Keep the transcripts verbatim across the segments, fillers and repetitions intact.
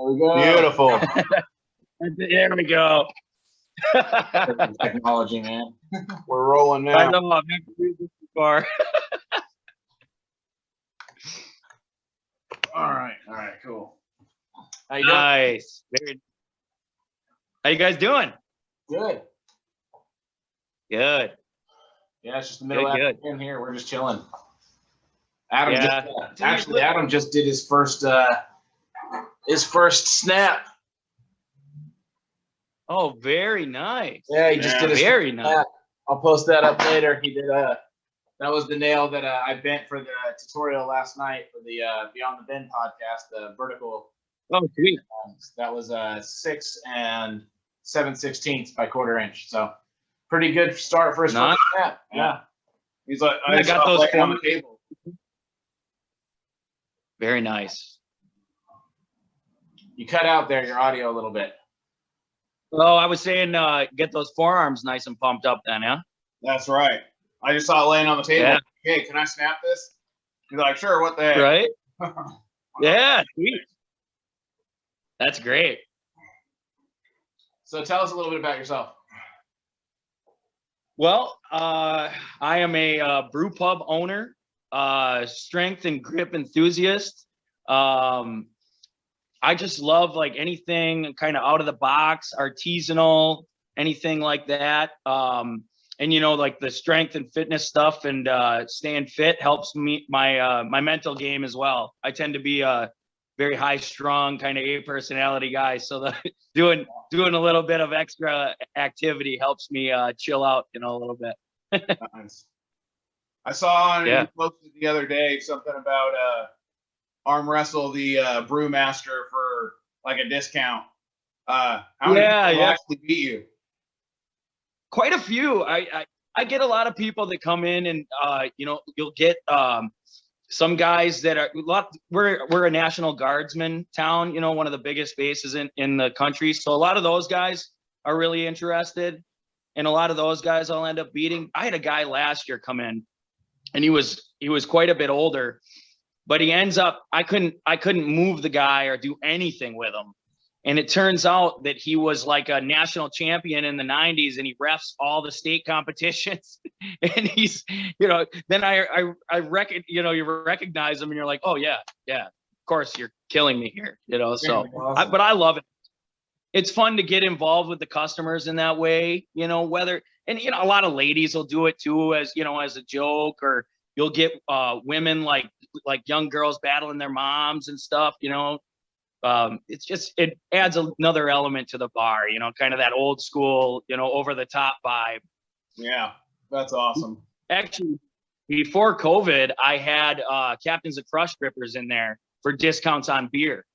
There we go. Beautiful. There we go. Technology, man. We're rolling now. I know, I've never used this before. All right. All right. Cool. How you nice. Doing? How you guys doing? Good. Good. Yeah, it's just the middle good, afternoon good. Here. We're just chilling. Adam yeah. just, uh, actually, Adam just did his first uh, his first snap. Oh, very nice. Yeah, he yeah, just did his very snap. Nice. I'll post that up later. He did a. Uh, That was the nail that uh, I bent for the tutorial last night for the uh, Beyond the Bend podcast, the vertical. Oh, sweet. Um, that was uh, six and seven sixteenths by quarter inch. So pretty good start for his first step. Yeah. He's like, I, I got those on the table. Very nice. You cut out there your audio a little bit. Oh, I was saying uh, get those forearms nice and pumped up then, huh? That's right. I just saw it laying on the table. Yeah. Hey, can I snap this? He's like, sure, what the heck? Right? Yeah, sweet. That's great. So tell us a little bit about yourself. Well, uh, I am a uh, brew pub owner, uh, strength and grip enthusiast. Um, I just love like anything kind of out of the box, artisanal, anything like that. Um, And, you know, like the strength and fitness stuff and uh, staying fit helps me, my uh, my mental game as well. I tend to be a very high strung kind of A personality guy. So the, doing doing a little bit of extra activity helps me uh, chill out, you know, a little bit. Nice. I saw on yeah. you posted the other day something about uh, arm wrestle the uh, brewmaster for like a discount. Uh, how many yeah, people yeah. actually beat you? Quite a few. I, I I get a lot of people that come in and uh you know you'll get um some guys that are a lot. We're we're a National Guardsman town, you know, one of the biggest bases in in the country. So a lot of those guys are really interested, and a lot of those guys I'll end up beating. I had a guy last year come in, and he was he was quite a bit older, but he ends up I couldn't I couldn't move the guy or do anything with him. And it turns out that he was like a national champion in the nineties, and he refs all the state competitions. And he's, you know, then I, I, I reckon, you know, you recognize him, and you're like, oh yeah, yeah, of course you're killing me here, you know. So, awesome. I, but I love it. It's fun to get involved with the customers in that way, you know. Whether and you know, a lot of ladies will do it too, as you know, as a joke, or you'll get uh, women like like young girls battling their moms and stuff, you know. Um, it's just, it adds another element to the bar, you know, kind of that old school, you know, over the top vibe. Yeah, that's awesome. Actually, before COVID, I had uh, Captains of Crush grippers in there for discounts on beer.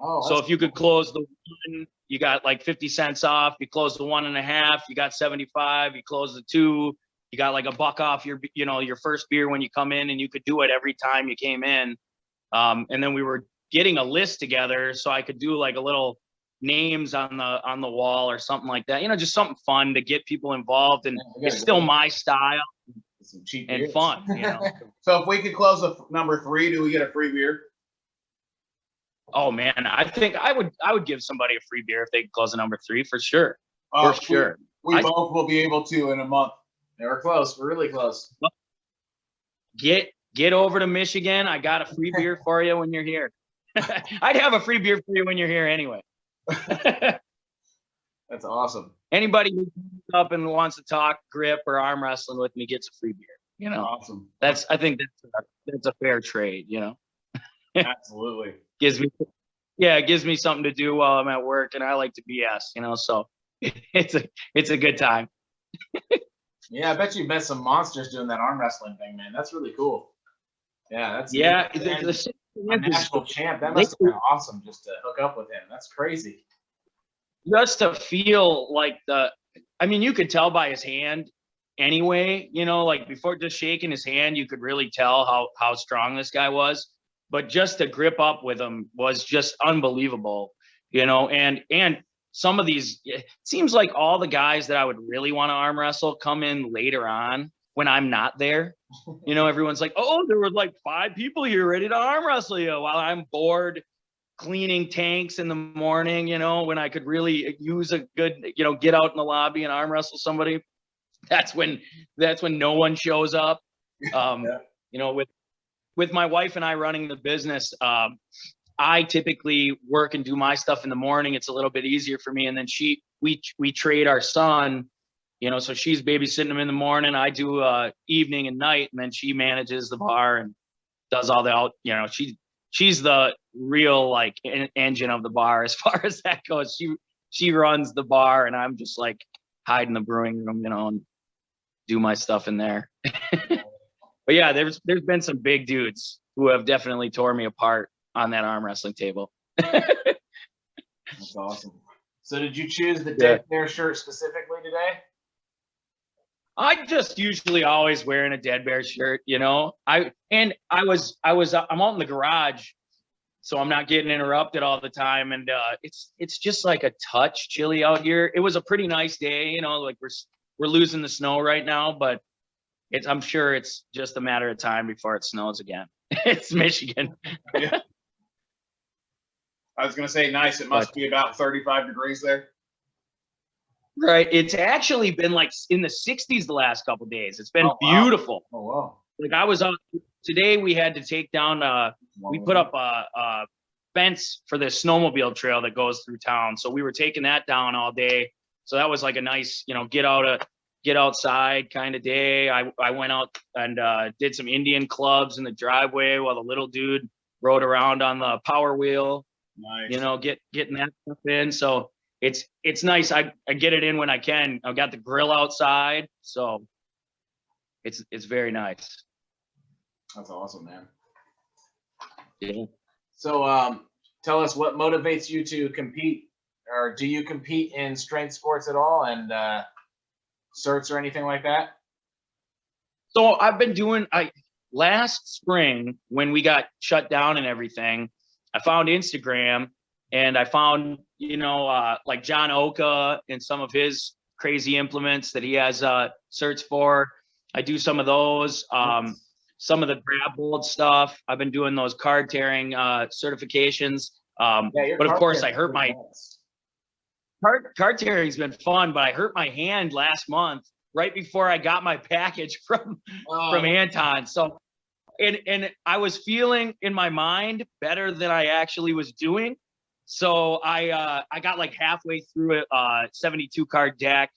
Oh, so if you could close the one, you got like fifty cents off. You close the one and a half, you got seventy-five. You close the two, you got like a buck off your, you know, your first beer when you come in, and you could do it every time you came in. Um, and then we were getting a list together so I could do like a little names on the on the wall or something like that, you know, just something fun to get people involved. And yeah, it's still my style and beers. Fun, you know. So if we could close a number three, do we get a free beer? Oh man, I think I would I would give somebody a free beer if they could close a number three for sure. Uh, for we, sure. We I, both will be able to in a month. We're close. We're really close. Get get over to Michigan. I got a free beer for you when you're here. I'd have a free beer for you when you're here anyway. That's awesome. Anybody who comes up and wants to talk grip or arm wrestling with me gets a free beer. You know, awesome. That's I think that's a, that's a fair trade. You know, absolutely gives me, yeah, it gives me something to do while I'm at work, and I like to B S. You know, so it's a it's a good time. Yeah, I bet you met some monsters doing that arm wrestling thing, man. That's really cool. Yeah, that's yeah. A national champ. That must have been awesome just to hook up with him. That's crazy. Just to feel like the, I mean, you could tell by his hand anyway, you know, like before just shaking his hand, you could really tell how, how strong this guy was, but just to grip up with him was just unbelievable, you know, and, and some of these, it seems like all the guys that I would really want to arm wrestle come in later on when I'm not there. You know, everyone's like, oh, there were like five people here ready to arm wrestle you, while I'm bored cleaning tanks in the morning, you know, when I could really use a good, you know, get out in the lobby and arm wrestle somebody. That's when, that's when no one shows up. Um, yeah. You know, with, with my wife and I running the business, um, I typically work and do my stuff in the morning. It's a little bit easier for me. And then she, we, we trade our son, you know, so she's babysitting him in the morning. I do uh evening and night, and then she manages the bar and does all the out, you know, she, she's the real like en engine of the bar as far as that goes. She she runs the bar, and I'm just like hide in the brewing room, you know, and do my stuff in there. But yeah, there's there's been some big dudes who have definitely tore me apart on that arm wrestling table. That's awesome. So did you choose the Dead Bear shirt specifically today? I just usually always wearing a Dead Bear shirt, you know. I and I was I was I'm out in the garage, so I'm not getting interrupted all the time. And uh, it's it's just like a touch chilly out here. It was a pretty nice day, you know. Like we're we're losing the snow right now, but it's I'm sure it's just a matter of time before it snows again. It's Michigan. Yeah. I was gonna say nice. It must but, be about thirty-five degrees there. Right. It's actually been like in the sixties the last couple of days. It's been oh, wow. beautiful. Oh, wow. Like I was on today, we had to take down, uh, wow. we put up a, a fence for the snowmobile trail that goes through town. So we were taking that down all day. So that was like a nice, you know, get out, a, get outside kind of day. I, I went out and uh, did some Indian clubs in the driveway while the little dude rode around on the power wheel, nice. you know, get getting that stuff in. So It's it's nice. I, I get it in when I can. I've got the grill outside, so it's it's very nice. That's awesome, man. Yeah. So um, tell us what motivates you to compete, or do you compete in strength sports at all, and uh, certs or anything like that? So I've been doing. I last spring when we got shut down and everything, I found Instagram. And I found, you know, uh, like John Oka and some of his crazy implements that he has uh, certs for. I do some of those, um, nice. some of the Grabhold stuff. I've been doing those card tearing uh, certifications. Um, yeah, but of course I hurt my, nice. card, card tearing has been fun, but I hurt my hand last month right before I got my package from, oh. from Anton. So, and, and I was feeling in my mind better than I actually was doing. So I uh, I got like halfway through a uh, seventy-two card deck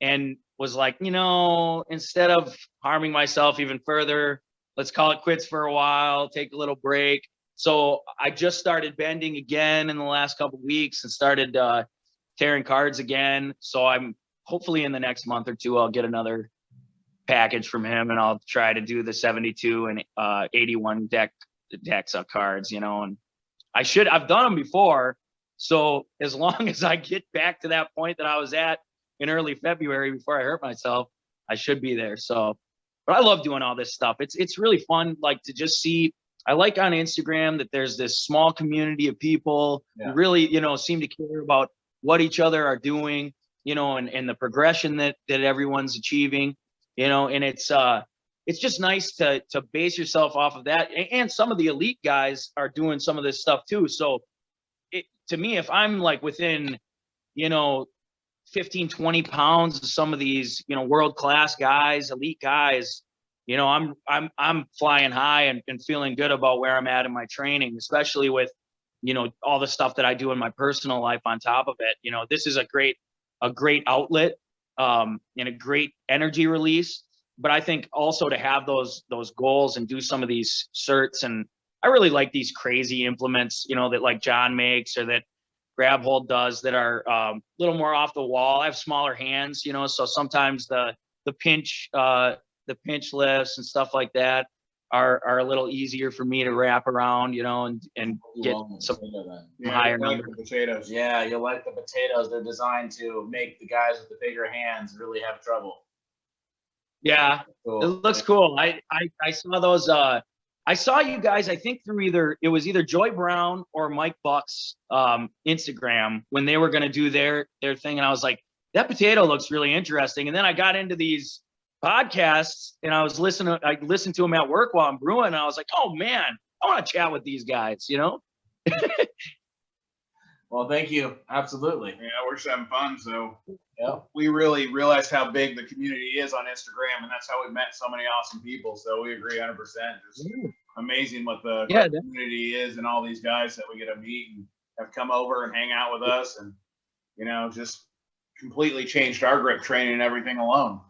and was like, you know, instead of harming myself even further, let's call it quits for a while, take a little break. So I just started bending again in the last couple of weeks and started uh, tearing cards again. So I'm hopefully in the next month or two, I'll get another package from him and I'll try to do the seventy-two and uh, eighty-one deck decks of cards, you know, and I should, I've done them before. So as long as I get back to that point that I was at in early February before I hurt myself, I should be there. So, but I love doing all this stuff. It's, it's really fun. Like to just see, I like on Instagram that there's this small community of people yeah. who really, you know, seem to care about what each other are doing, you know, and, and the progression that, that everyone's achieving, you know, and it's, uh, it's just nice to to base yourself off of that. And some of the elite guys are doing some of this stuff too. So it, to me, if I'm like within, you know, fifteen, twenty pounds of some of these, you know, world-class guys, elite guys, you know, I'm, I'm, I'm flying high and, and feeling good about where I'm at in my training, especially with, you know, all the stuff that I do in my personal life on top of it. You know, this is a great, a great outlet um, and a great energy release. But I think also to have those those goals and do some of these certs, and I really like these crazy implements, you know, that like John makes or that Grabhold does, that are um, a little more off the wall. I have smaller hands, you know, so sometimes the the pinch uh, the pinch lifts and stuff like that are are a little easier for me to wrap around, you know, and and get some yeah, higher like numbers. Potatoes. Yeah, you like the potatoes. They're designed to make the guys with the bigger hands really have trouble. Yeah, cool. It looks cool. I, I, I saw those, uh, I saw you guys, I think through either, it was either Joy Brown or Mike Buck's um, Instagram when they were going to do their, their thing. And I was like, that potato looks really interesting. And then I got into these podcasts and I was listening, I listened to them at work while I'm brewing. And I was like, oh man, I want to chat with these guys, you know? Well, thank you. Absolutely. Yeah, we're just having fun. So yeah, we really realized how big the community is on Instagram, and that's how we met so many awesome people. So we agree one hundred percent. Just mm. amazing what the yeah, community is, and all these guys that we get to meet and have come over and hang out with us, and, you know, just completely changed our grip training and everything alone.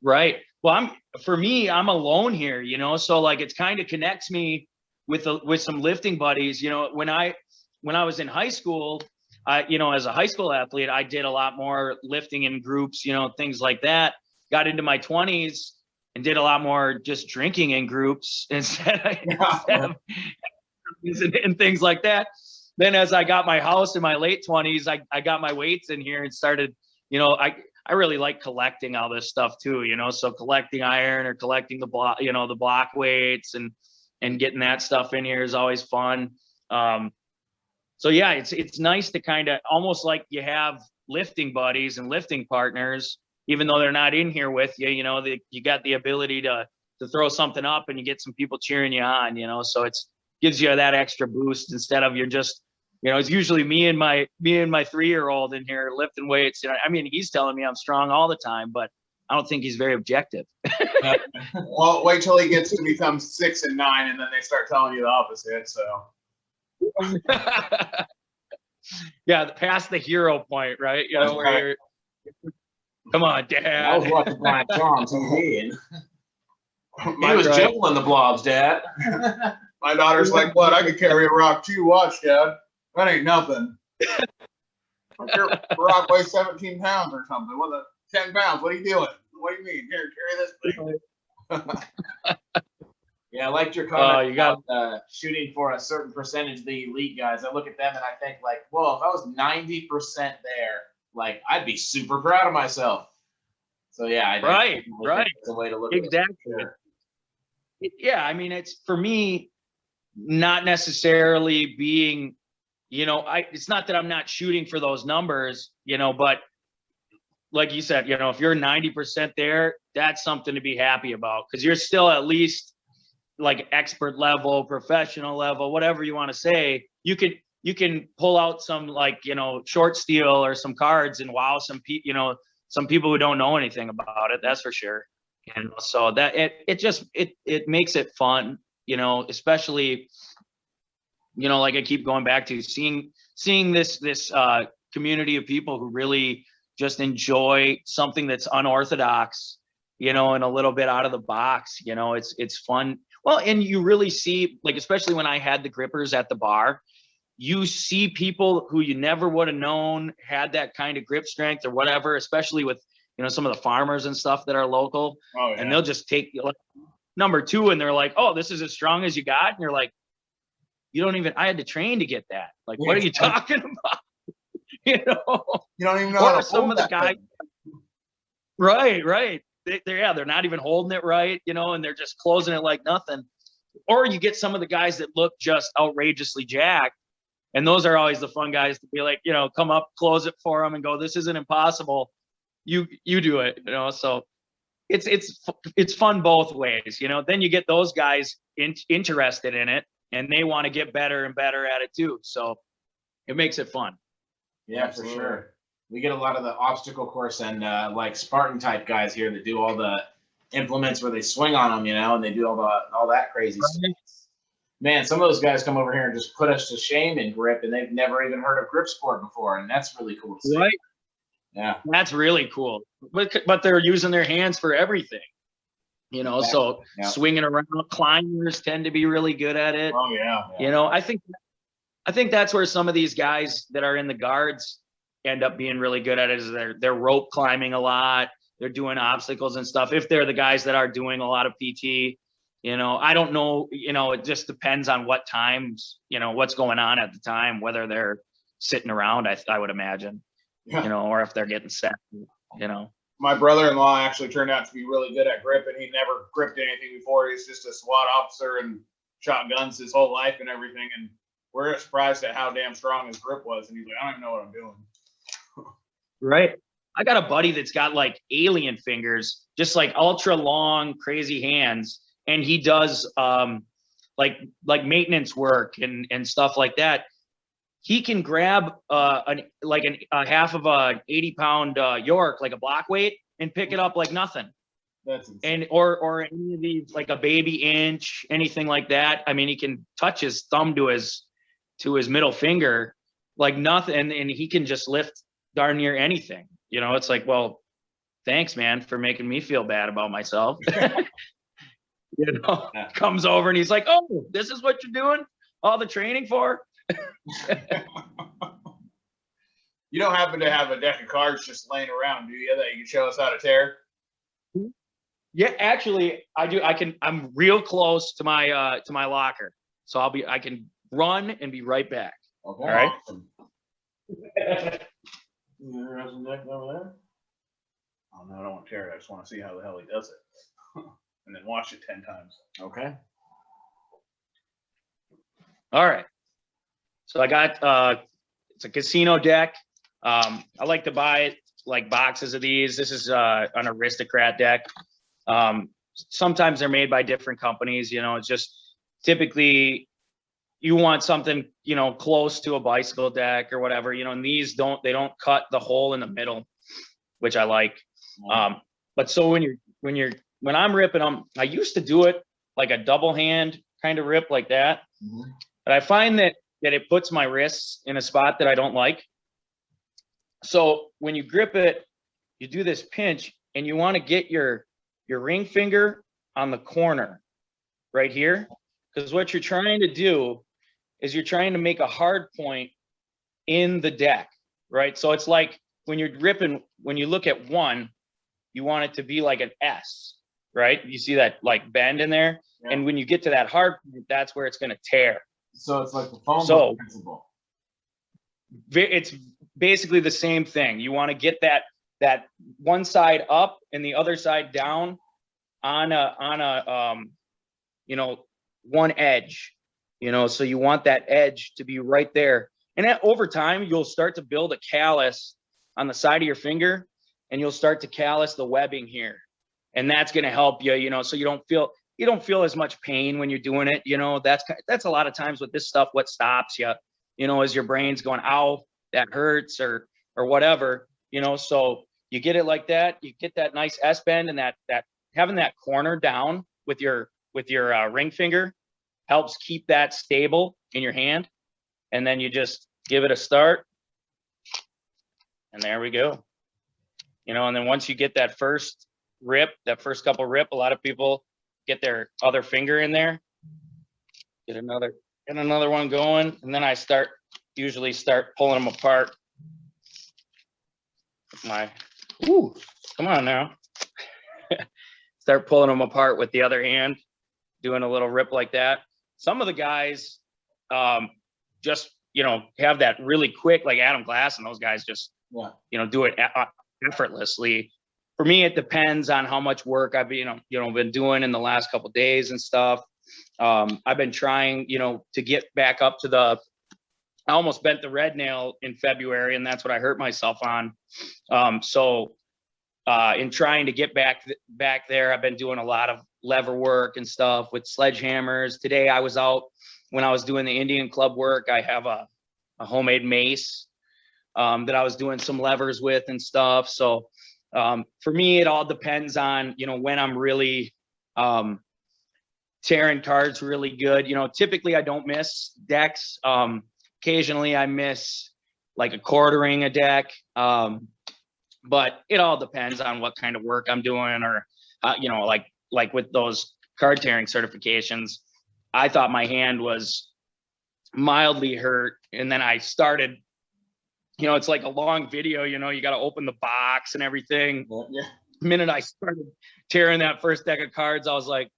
Right. Well, I'm for me, I'm alone here, you know, so like it kind of connects me with the, with some lifting buddies. You know, when I when I was in high school, I, you know, as a high school athlete, I did a lot more lifting in groups, you know, things like that. Got into my twenties and did a lot more just drinking in groups instead of, yeah. instead of and, and things like that. Then as I got my house in my late twenties, I, I got my weights in here and started, you know, I, I really like collecting all this stuff too, you know, so collecting iron or collecting the block, you know, the block weights and, and getting that stuff in here is always fun. Um, so yeah, it's, it's nice to kind of almost like you have lifting buddies and lifting partners, even though they're not in here with you, you know, the, you got the ability to, to throw something up and you get some people cheering you on, you know, so it's, gives you that extra boost instead of you're just, you know, it's usually me and my, me and my three-year-old in here lifting weights. You know, I mean, he's telling me I'm strong all the time, but I don't think he's very objective. Well, wait till he gets to become six and nine and then they start telling you the opposite. So. Yeah. Past the hero point, right? You know, where you're, come on, Dad. I was watching Brian Shaw on T V. He was juggling the blobs, Dad. My daughter's like, what? I could carry a rock too. Watch, Dad. That ain't nothing. A rock weighs seventeen pounds or something. What the? ten pounds. What are you doing? What do you mean? Here, carry this thing. Yeah, I liked your comment. Oh, you got uh, shooting for a certain percentage of the elite guys. I look at them and I think, like, well, if I was ninety percent there, like, I'd be super proud of myself. So, yeah. I right, right. That's a way to look exactly. at it. Exactly. Yeah, I mean, it's, for me, not necessarily being, you know, I, it's not that I'm not shooting for those numbers, you know, but like you said, you know, if you're ninety percent there, that's something to be happy about, because you're still at least like expert level, professional level, whatever you want to say. You can, you can pull out some, like, you know, short steel or some cards and wow some people, you know, some people who don't know anything about it, that's for sure. And so that it, it just, it, it makes it fun. You know, especially, you know, like I keep going back to seeing, seeing this, this uh, community of people who really just enjoy something that's unorthodox, you know, and a little bit out of the box, you know, it's, it's fun. Well, and you really see, like, especially when I had the grippers at the bar, you see people who you never would have known had that kind of grip strength or whatever, especially with, you know, some of the farmers and stuff that are local. Oh, yeah. And they'll just take, like, number two, and they're like, oh, this is as strong as you got, and you're like, you don't even, I had to train to get that, like, yeah, what are you talking about? You know, you don't even know how to some of the guys thing. right right they, they're yeah they're not even holding it right, you know, and they're just closing it like nothing. Or you get some of the guys that look just outrageously jacked, and those are always the fun guys to be like, you know, come up, close it for them, and go, this isn't impossible, you you do it, you know. So It's it's it's fun both ways, you know. Then you get those guys in, interested in it, and they want to get better and better at it too. So it makes it fun. Yeah, absolutely. For sure. We get a lot of the obstacle course and uh, like Spartan type guys here that do all the implements where they swing on them, you know, and they do all the all that crazy stuff. Man, some of those guys come over here and just put us to shame in grip, and they've never even heard of grip sport before, and that's really cool to see. Right. Yeah, that's really cool. But, but they're using their hands for everything, you know, exactly. So yeah. Swinging around, climbers tend to be really good at it. Oh yeah, yeah. You know, I think, I think that's where some of these guys that are in the guards end up being really good at it, is they're, they're rope climbing a lot. They're doing obstacles and stuff. If they're the guys that are doing a lot of P T, you know, I don't know, you know, it just depends on what times, you know, what's going on at the time, whether they're sitting around, I, I would imagine. Yeah. You know, or if they're getting set, you know. My brother-in-law actually turned out to be really good at grip, and he never gripped anything before. He's just a SWAT officer and shot guns his whole life and everything, and we're surprised at how damn strong his grip was, and he's like, I don't even know what I'm doing. Right. I got a buddy that's got like alien fingers, just like ultra long, crazy hands, and he does um like like maintenance work and and stuff like that. he can grab uh, an, like an, a half of a eighty pound uh, York, like a block weight, and pick it up like nothing. That's insane. And or or any of these, like a baby inch, anything like that. I mean, he can touch his thumb to his to his middle finger like nothing, and, and he can just lift darn near anything. You know, it's like, well, thanks, man, for making me feel bad about myself. You know, yeah. Comes over and he's like, oh, this is what you're doing all the training for? You don't happen to have a deck of cards just laying around, do you, that you can show us how to tear? Yeah, actually, I do. I can. I'm real close to my uh, to my locker, so I'll be. I can run and be right back. Okay, all right. Awesome. Interesting deck over there. Oh no, I don't want to tear it. I just want to see how the hell he does it, and then watch it ten times. Okay. All right. So I got uh, it's a casino deck. Um, I like to buy like boxes of these. This is uh, an aristocrat deck. Um, sometimes they're made by different companies, you know, it's just typically you want something, you know, close to a bicycle deck or whatever, you know, and these don't, they don't cut the hole in the middle, which I like. Um, but so when you're, when you're, when I'm ripping them, I used to do it like a double hand kind of rip like that. Mm-hmm. But I find that, that it puts my wrists in a spot that I don't like. So when you grip it, you do this pinch and you want to get your your ring finger on the corner right here, because what you're trying to do is you're trying to make a hard point in the deck, right? So it's like when you're ripping, when you look at one, you want it to be like an S, right? You see that like bend in there? Yeah. And when you get to that hard point, that's where it's going to tear. So it's like the phone book principle. It's basically the same thing. You want to get that that one side up and the other side down on a, on a, um, you know, one edge, you know, so you want that edge to be right there. And that, over time, you'll start to build a callus on the side of your finger and you'll start to callus the webbing here. And that's going to help you, you know, so you don't feel, you don't feel as much pain when you're doing it. You know, that's, that's a lot of times with this stuff, what stops you, you know, is your brain's going, ow, that hurts or, or whatever, you know, so you get it like that, you get that nice S bend, and that, that having that corner down with your, with your uh, ring finger helps keep that stable in your hand. And then you just give it a start and there we go. You know, and then once you get that first rip, that first couple rip, a lot of people get their other finger in there, get another, get another one going. And then I start, usually start pulling them apart. My, ooh, come on now. Start pulling them apart with the other hand, doing a little rip like that. Some of the guys um, just, you know, have that really quick, like Adam Glass and those guys just, yeah. you know, do it effortlessly. For me, it depends on how much work I've, you know, you know, been doing in the last couple of days and stuff. Um, I've been trying, you know, to get back up to the, I almost bent the red nail in February, and that's what I hurt myself on. Um, so uh, in trying to get back th back there, I've been doing a lot of lever work and stuff with sledgehammers. Today I was out when I was doing the Indian club work. I have a, a homemade mace um, that I was doing some levers with and stuff. So um, for me, it all depends on, you know, when I'm really um, tearing cards really good. You know, typically I don't miss decks. Um, Occasionally I miss like a quartering a deck, um, but it all depends on what kind of work I'm doing or, uh, you know, like like with those card tearing certifications, I thought my hand was mildly hurt. And then I started, you know, it's like a long video, you know, you got to open the box and everything. Yeah. The minute I started tearing that first deck of cards, I was like,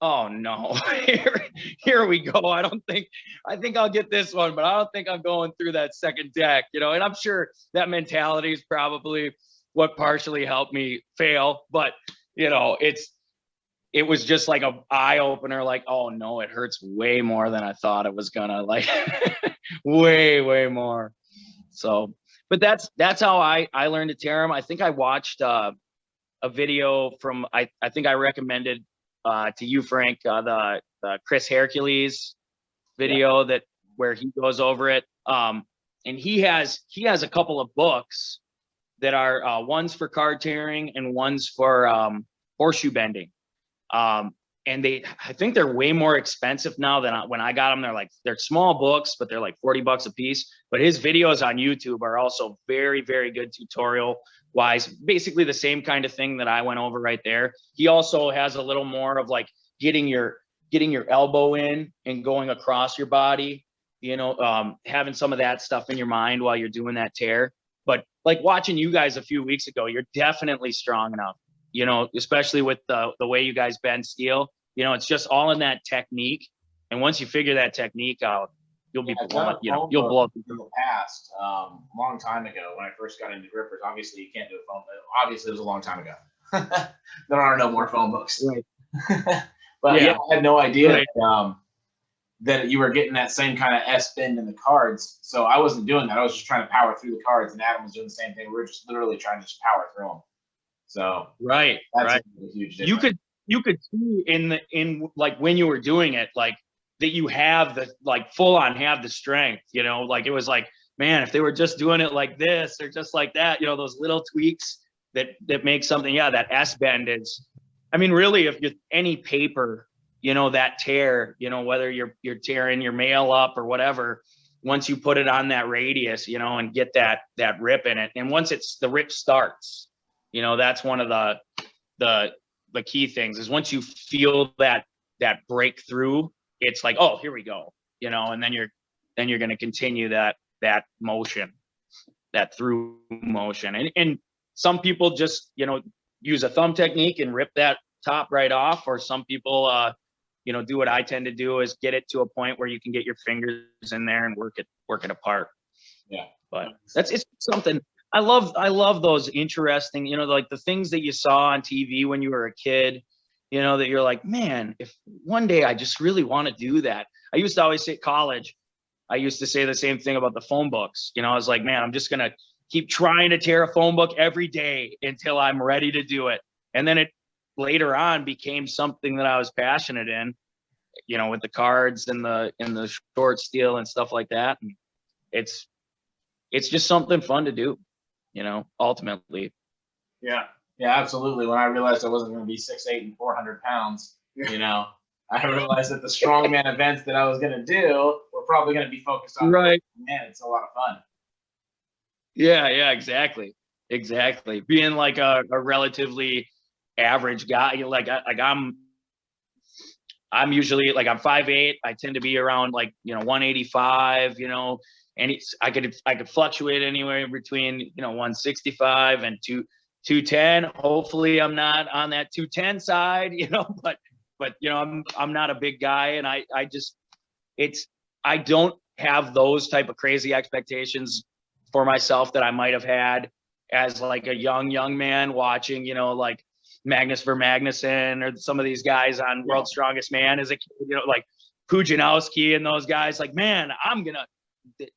oh no, here, here we go. I don't think, I think I'll get this one, but I don't think I'm going through that second deck, you know, and I'm sure that mentality is probably what partially helped me fail, but you know, it's, it was just like a eye opener, like, oh no, it hurts way more than I thought it was gonna, like way, way more. So, but that's, that's how I, I learned to tear them. I think I watched uh, a video from, I, I think I recommended uh to you, Frank, uh the, the Chris Hercules video, yeah. that where he goes over it Um, and he has he has a couple of books that are uh, one's for card tearing and one's for um, horseshoe bending. Um, and they, I think they're way more expensive now than I, when I got them. They're like, they're small books, but they're like forty bucks a piece. But his videos on YouTube are also very, very good tutorial wise, basically the same kind of thing that I went over right there. He also has a little more of like getting your, getting your elbow in and going across your body, you know, um, having some of that stuff in your mind while you're doing that tear. But like watching you guys a few weeks ago, you're definitely strong enough. You know, especially with the, the way you guys bend steel, you know, it's just all in that technique. And once you figure that technique out, you'll be, yeah, blown, you know, you'll blow up in the past. Um, a long time ago when I first got into grippers, obviously you can't do a phone, obviously it was a long time ago. There are no more phone books. Right. But yeah. Yeah, I had no idea right. that, um, that you were getting that same kind of S bend in the cards. So I wasn't doing that. I was just trying to power through the cards, and Adam was doing the same thing. We were just literally trying to just power through them. So right, that's right. A huge difference. You could you could see in the in like when you were doing it, like that you have the like full on have the strength, you know, like it was like, man, if they were just doing it like this or just like that, you know, those little tweaks that that make something. Yeah, that S bend is, I mean, really, if you're any paper, you know, that tear, you know, whether you're you're tearing your mail up or whatever, once you put it on that radius, you know, and get that that rip in it, and once it's the rip starts. You know, that's one of the the the key things is once you feel that that breakthrough, it's like, oh, here we go, you know, and then you're then you're going to continue that that motion, that through motion. And and some people just, you know, use a thumb technique and rip that top right off, or some people uh you know, do what I tend to do is get it to a point where you can get your fingers in there and work it work it apart. Yeah. But that's it's something I love, I love those interesting, you know, like the things that you saw on T V when you were a kid, you know, that you're like, man, if one day I just really want to do that. I used to always say at college, I used to say the same thing about the phone books. You know, I was like, man, I'm just going to keep trying to tear a phone book every day until I'm ready to do it. And then it later on became something that I was passionate in, you know, with the cards and the, and the short steel and stuff like that. And it's, it's just something fun to do. You know, ultimately. Yeah, yeah, absolutely. When I realized I wasn't going to be six, eight, and four hundred pounds, you know, I realized that the strongman events that I was going to do were probably going to be focused on. Right. Man, it's a lot of fun. Yeah, yeah, exactly, exactly. Being like a, a relatively average guy, you know, like I, like I'm, I'm usually like I'm five eight. I tend to be around like, you know, one eighty five. You know. And it's, I could I could fluctuate anywhere between, you know, one sixty-five and two ten. Hopefully I'm not on that two ten side, you know, but but you know, I'm I'm not a big guy, and I I just it's I don't have those type of crazy expectations for myself that I might have had as like a young young man watching, you know, like Magnus Vermagnuson or some of these guys on World's Strongest Man as a kid, you know, like Pujanowski and those guys. Like, man, I'm gonna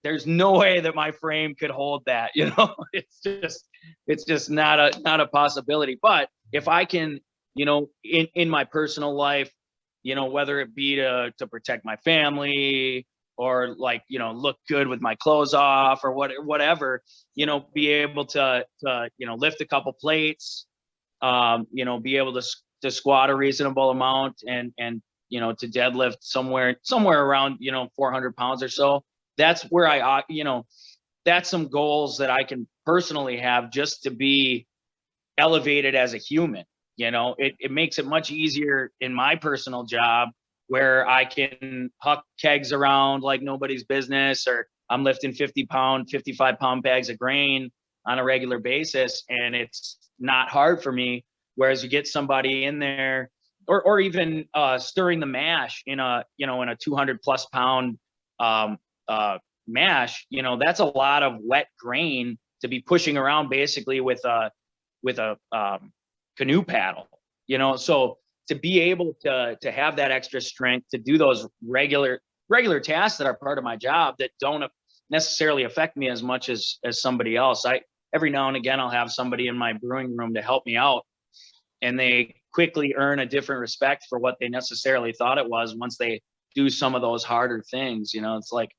there's no way that my frame could hold that, you know. It's just it's just not a not a possibility. But if I can, you know, in in my personal life, you know, whether it be to to protect my family or like, you know, look good with my clothes off or what whatever, you know, be able to to you know, lift a couple plates, um you know, be able to to squat a reasonable amount and and you know, to deadlift somewhere somewhere around, you know, four hundred pounds or so. That's where I, you know, that's some goals that I can personally have just to be elevated as a human. You know, it, it makes it much easier in my personal job where I can huck kegs around like nobody's business, or I'm lifting fifty pound, fifty-five pound bags of grain on a regular basis. And it's not hard for me. Whereas you get somebody in there or, or even uh, stirring the mash in a, you know, in a two hundred plus pound, um, uh mash, you know, that's a lot of wet grain to be pushing around basically with a with a um canoe paddle, you know. So to be able to to have that extra strength to do those regular regular tasks that are part of my job that don't necessarily affect me as much as as somebody else. I every now and again I'll have somebody in my brewing room to help me out, and they quickly earn a different respect for what they necessarily thought it was once they do some of those harder things. You know, it's like,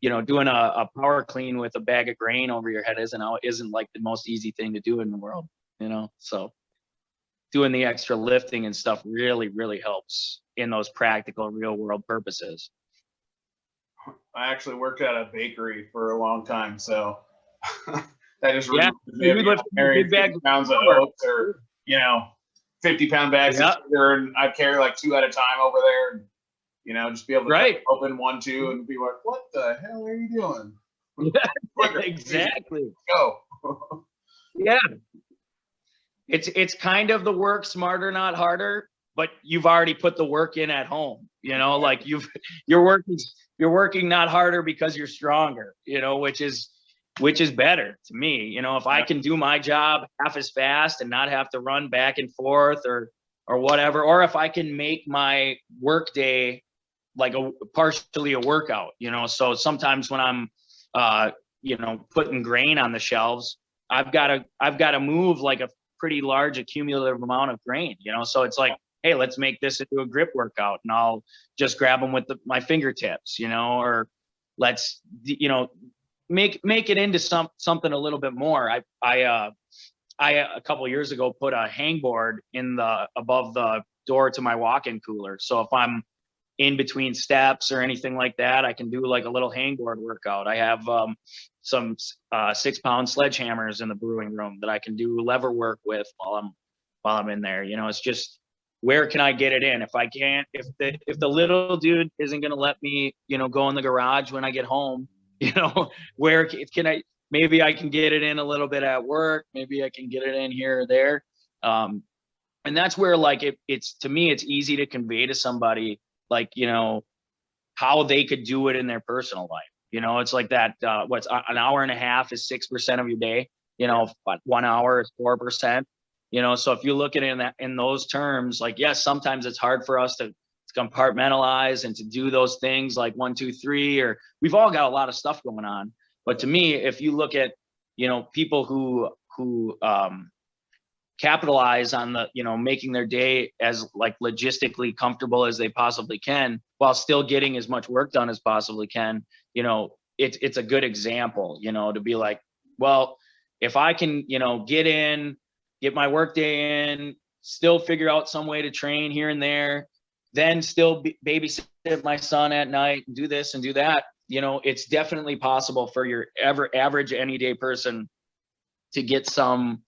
you know, doing a, a power clean with a bag of grain over your head isn't isn't like the most easy thing to do in the world, you know. So doing the extra lifting and stuff really, really helps in those practical, real world purposes. I actually worked at a bakery for a long time, so that is really yeah, we lift big bags pounds of oats or, you know, fifty pound bags yeah. of sugar, and I'd carry like two at a time over there, and, you know, just be able to right. open one, two, and be like, what the hell are you doing? Yeah, exactly. Go. Yeah. It's, it's kind of the work smarter, not harder, but you've already put the work in at home, you know, like you've, you're working, you're working not harder because you're stronger, you know, which is, which is better to me. You know, if I can do my job half as fast and not have to run back and forth or, or whatever, or if I can make my work day like a partially a workout, you know, so sometimes when I'm, uh, you know, putting grain on the shelves, I've got to, I've got to move like a pretty large accumulative amount of grain, you know, so it's like, hey, let's make this into a grip workout, and I'll just grab them with the, my fingertips, you know, or let's, you know, make make it into some something a little bit more. I I uh I a couple of years ago put a hangboard in the above the door to my walk-in cooler, so if I'm in between steps or anything like that, I can do like a little hangboard workout. I have um, some uh, six pound sledgehammers in the brewing room that I can do lever work with while I'm while I'm in there. You know, it's just, where can I get it in? If I can't, if the if the little dude isn't gonna let me, you know, go in the garage when I get home, you know, where can I? Maybe I can get it in a little bit at work. Maybe I can get it in here or there. Um, and that's where like it, it's to me, it's easy to convey to somebody, like, you know, how they could do it in their personal life. You know, it's like that, uh, what's an hour and a half is six percent of your day, you know, one hour is four percent, you know? So if you look at it in that, in those terms, like, yes, sometimes it's hard for us to, to compartmentalize and to do those things like one, two, three, or we've all got a lot of stuff going on. But to me, if you look at, you know, people who, who, um, capitalize on the, you know, making their day as like logistically comfortable as they possibly can while still getting as much work done as possibly can, you know, it's, it's a good example, you know, to be like, well, if I can, you know, get in, get my work day in, still figure out some way to train here and there, then still be babysit my son at night and do this and do that, you know, it's definitely possible for your ever average any day person to get some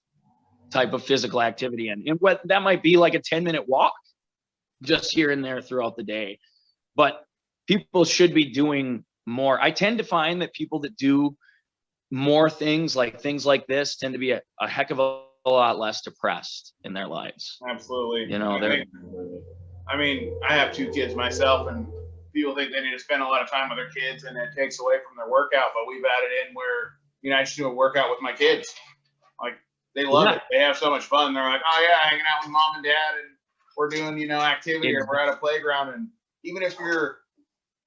type of physical activity in. And what that might be like a ten minute walk just here and there throughout the day, but people should be doing more. I tend to find that people that do more things like things like this tend to be a, a heck of a, a lot less depressed in their lives. Absolutely. You know, they're, I mean, I mean, I have two kids myself, and people think they need to spend a lot of time with their kids and it takes away from their workout, but we've added in where, you know, I just do a workout with my kids. Like, they love yeah. it. They have so much fun. They're like, oh yeah, hanging out with mom and dad, and we're doing, you know, activity, yeah. or we're at a playground. And even if you're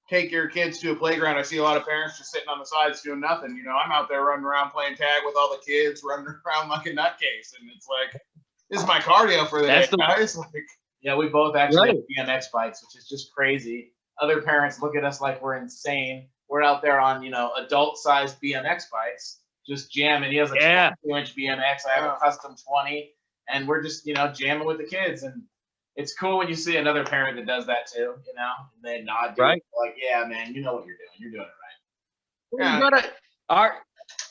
take your kids to a playground, I see a lot of parents just sitting on the sides doing nothing. You know, I'm out there running around playing tag with all the kids, running around like a nutcase, and it's like, this is my cardio for the That's day, the guys. Like, yeah, we both actually right. have B M X bikes, which is just crazy. Other parents look at us like we're insane. We're out there on, you know, adult-sized B M X bikes, just jamming. He has a yeah. twenty-two inch B M X. I have a custom twenty, and we're just, you know, jamming with the kids. And it's cool when you see another parent that does that too, you know, and they nod to right. it, like, yeah, man, you know what you're doing. You're doing it right. Yeah. You gotta, our,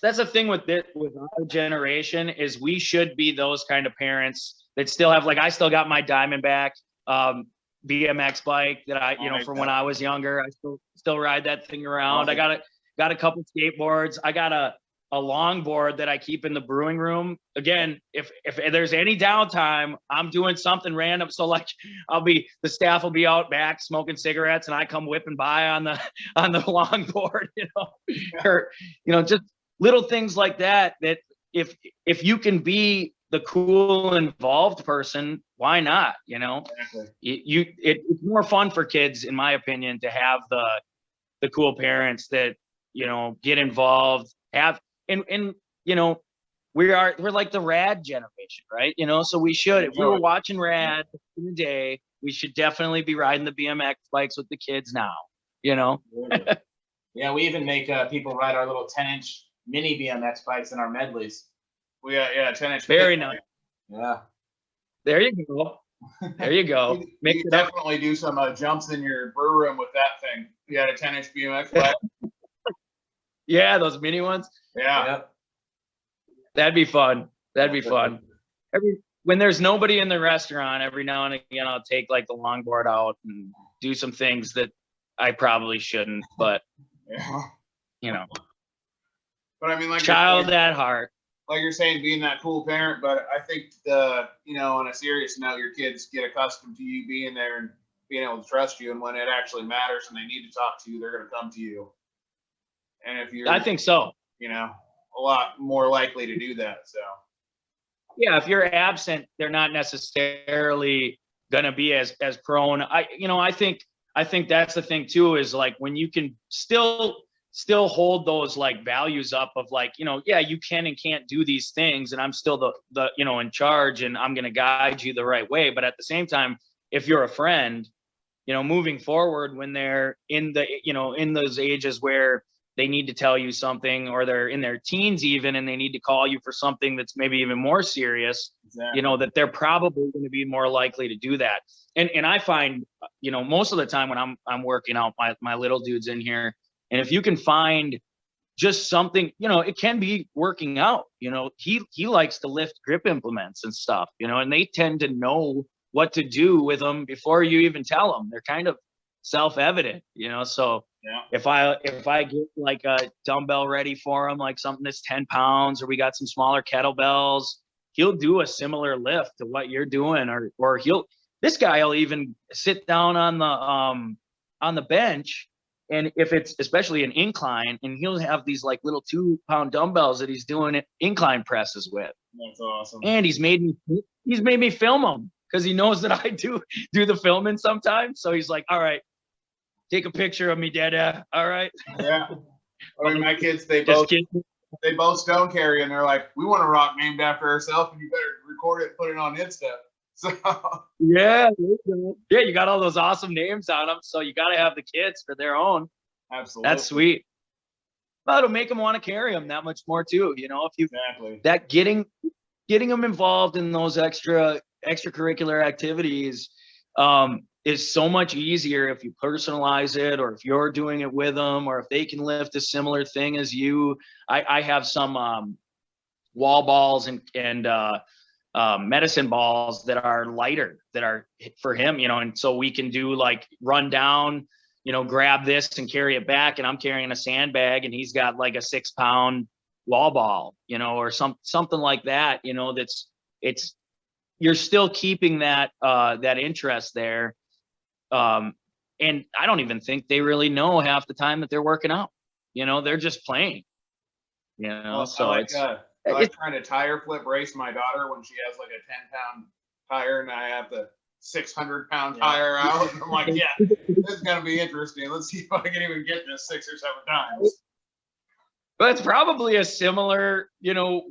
that's the thing with this, with our generation, is we should be those kind of parents that still have, like, I still got my Diamondback um, B M X bike that I, you oh, know, from God. when I was younger. I still still ride that thing around. Oh, I got a, got a couple skateboards. I got a, a longboard that I keep in the brewing room. Again, if, if there's any downtime, I'm doing something random. So like, I'll be, the staff will be out back smoking cigarettes, and I come whipping by on the, on the longboard, you know, yeah. or, you know, just little things like that, that if, if you can be the cool involved person, why not? You know, exactly. you, you it, it's more fun for kids, in my opinion, to have the, the cool parents that, you know, get involved, have, And, and, you know, we are, we're like the Rad generation, right? You know, so we should, if we were watching Rad in the day, we should definitely be riding the B M X bikes with the kids now, you know? Yeah, we even make uh, people ride our little ten inch mini B M X bikes in our medleys. We uh, yeah, ten inch. Very nice. Yeah. There you go. There you go. you Mix you it definitely up. Do some uh, jumps in your brew room with that thing. You had a ten inch B M X bike. Yeah, those mini ones. Yeah. Yep. That'd be fun. That'd be fun. Every when there's nobody in the restaurant, every now and again I'll take like the longboard out and do some things that I probably shouldn't, but yeah. you know. But I mean, like child saying, at heart. Like you're saying, being that cool parent, but I think the you know, on a serious note, your kids get accustomed to you being there and being able to trust you, and when it actually matters and they need to talk to you, they're gonna come to you. And if you're I think so. You know, a lot more likely to do that. So yeah, if you're absent, they're not necessarily gonna be as as prone. I you know, I think I think that's the thing too, is like when you can still still hold those like values up of like, you know, yeah, you can and can't do these things, and I'm still the the you know in charge, and I'm gonna guide you the right way. But at the same time, if you're a friend, you know, moving forward when they're in the you know, in those ages where they need to tell you something, or they're in their teens even, and they need to call you for something that's maybe even more serious, exactly. you know, that they're probably going to be more likely to do that. And and I find, you know, most of the time when I'm I'm working out, my, my little dude's in here, and if you can find just something, you know, it can be working out, you know, he, he likes to lift grip implements and stuff, you know, and they tend to know what to do with them before you even tell them. They're kind of self-evident, you know, so yeah. if I if I get like a dumbbell ready for him, like something that's ten pounds, or we got some smaller kettlebells, he'll do a similar lift to what you're doing, or or he'll this guy'll even sit down on the um on the bench, and if it's especially an incline, and he'll have these like little two pound dumbbells that he's doing incline presses with. That's awesome. And he's made me he's made me film them because he knows that I do do the filming sometimes, so he's like, all right. Take a picture of me, Dada. All right. Yeah. I mean, my kids, they both they both stone carry, and they're like, we want a rock named after ourselves, and you better record it and put it on Insta. So yeah, yeah, you got all those awesome names on them, so you got to have the kids for their own. Absolutely. That's sweet. But it'll make them want to carry them that much more too. You know, if you exactly that getting getting them involved in those extra extracurricular activities. Um, is so much easier if you personalize it, or if you're doing it with them, or if they can lift a similar thing as you. I, I have some um, wall balls and, and uh, uh, medicine balls that are lighter, that are for him, you know, and so we can do like run down, you know, grab this and carry it back, and I'm carrying a sandbag, and he's got like a six pound wall ball, you know, or some, something like that, you know, that's, it's, you're still keeping that, uh, that interest there. Um, and I don't even think they really know half the time that they're working out, you know, they're just playing, you know, well, so I like, it's, uh, I like it's trying to tire flip race my daughter when she has like a ten pound tire and I have the six hundred pound yeah. tire out. And I'm like, yeah, this is going to be interesting. Let's see if I can even get this six or seven times. But it's probably a similar, you know,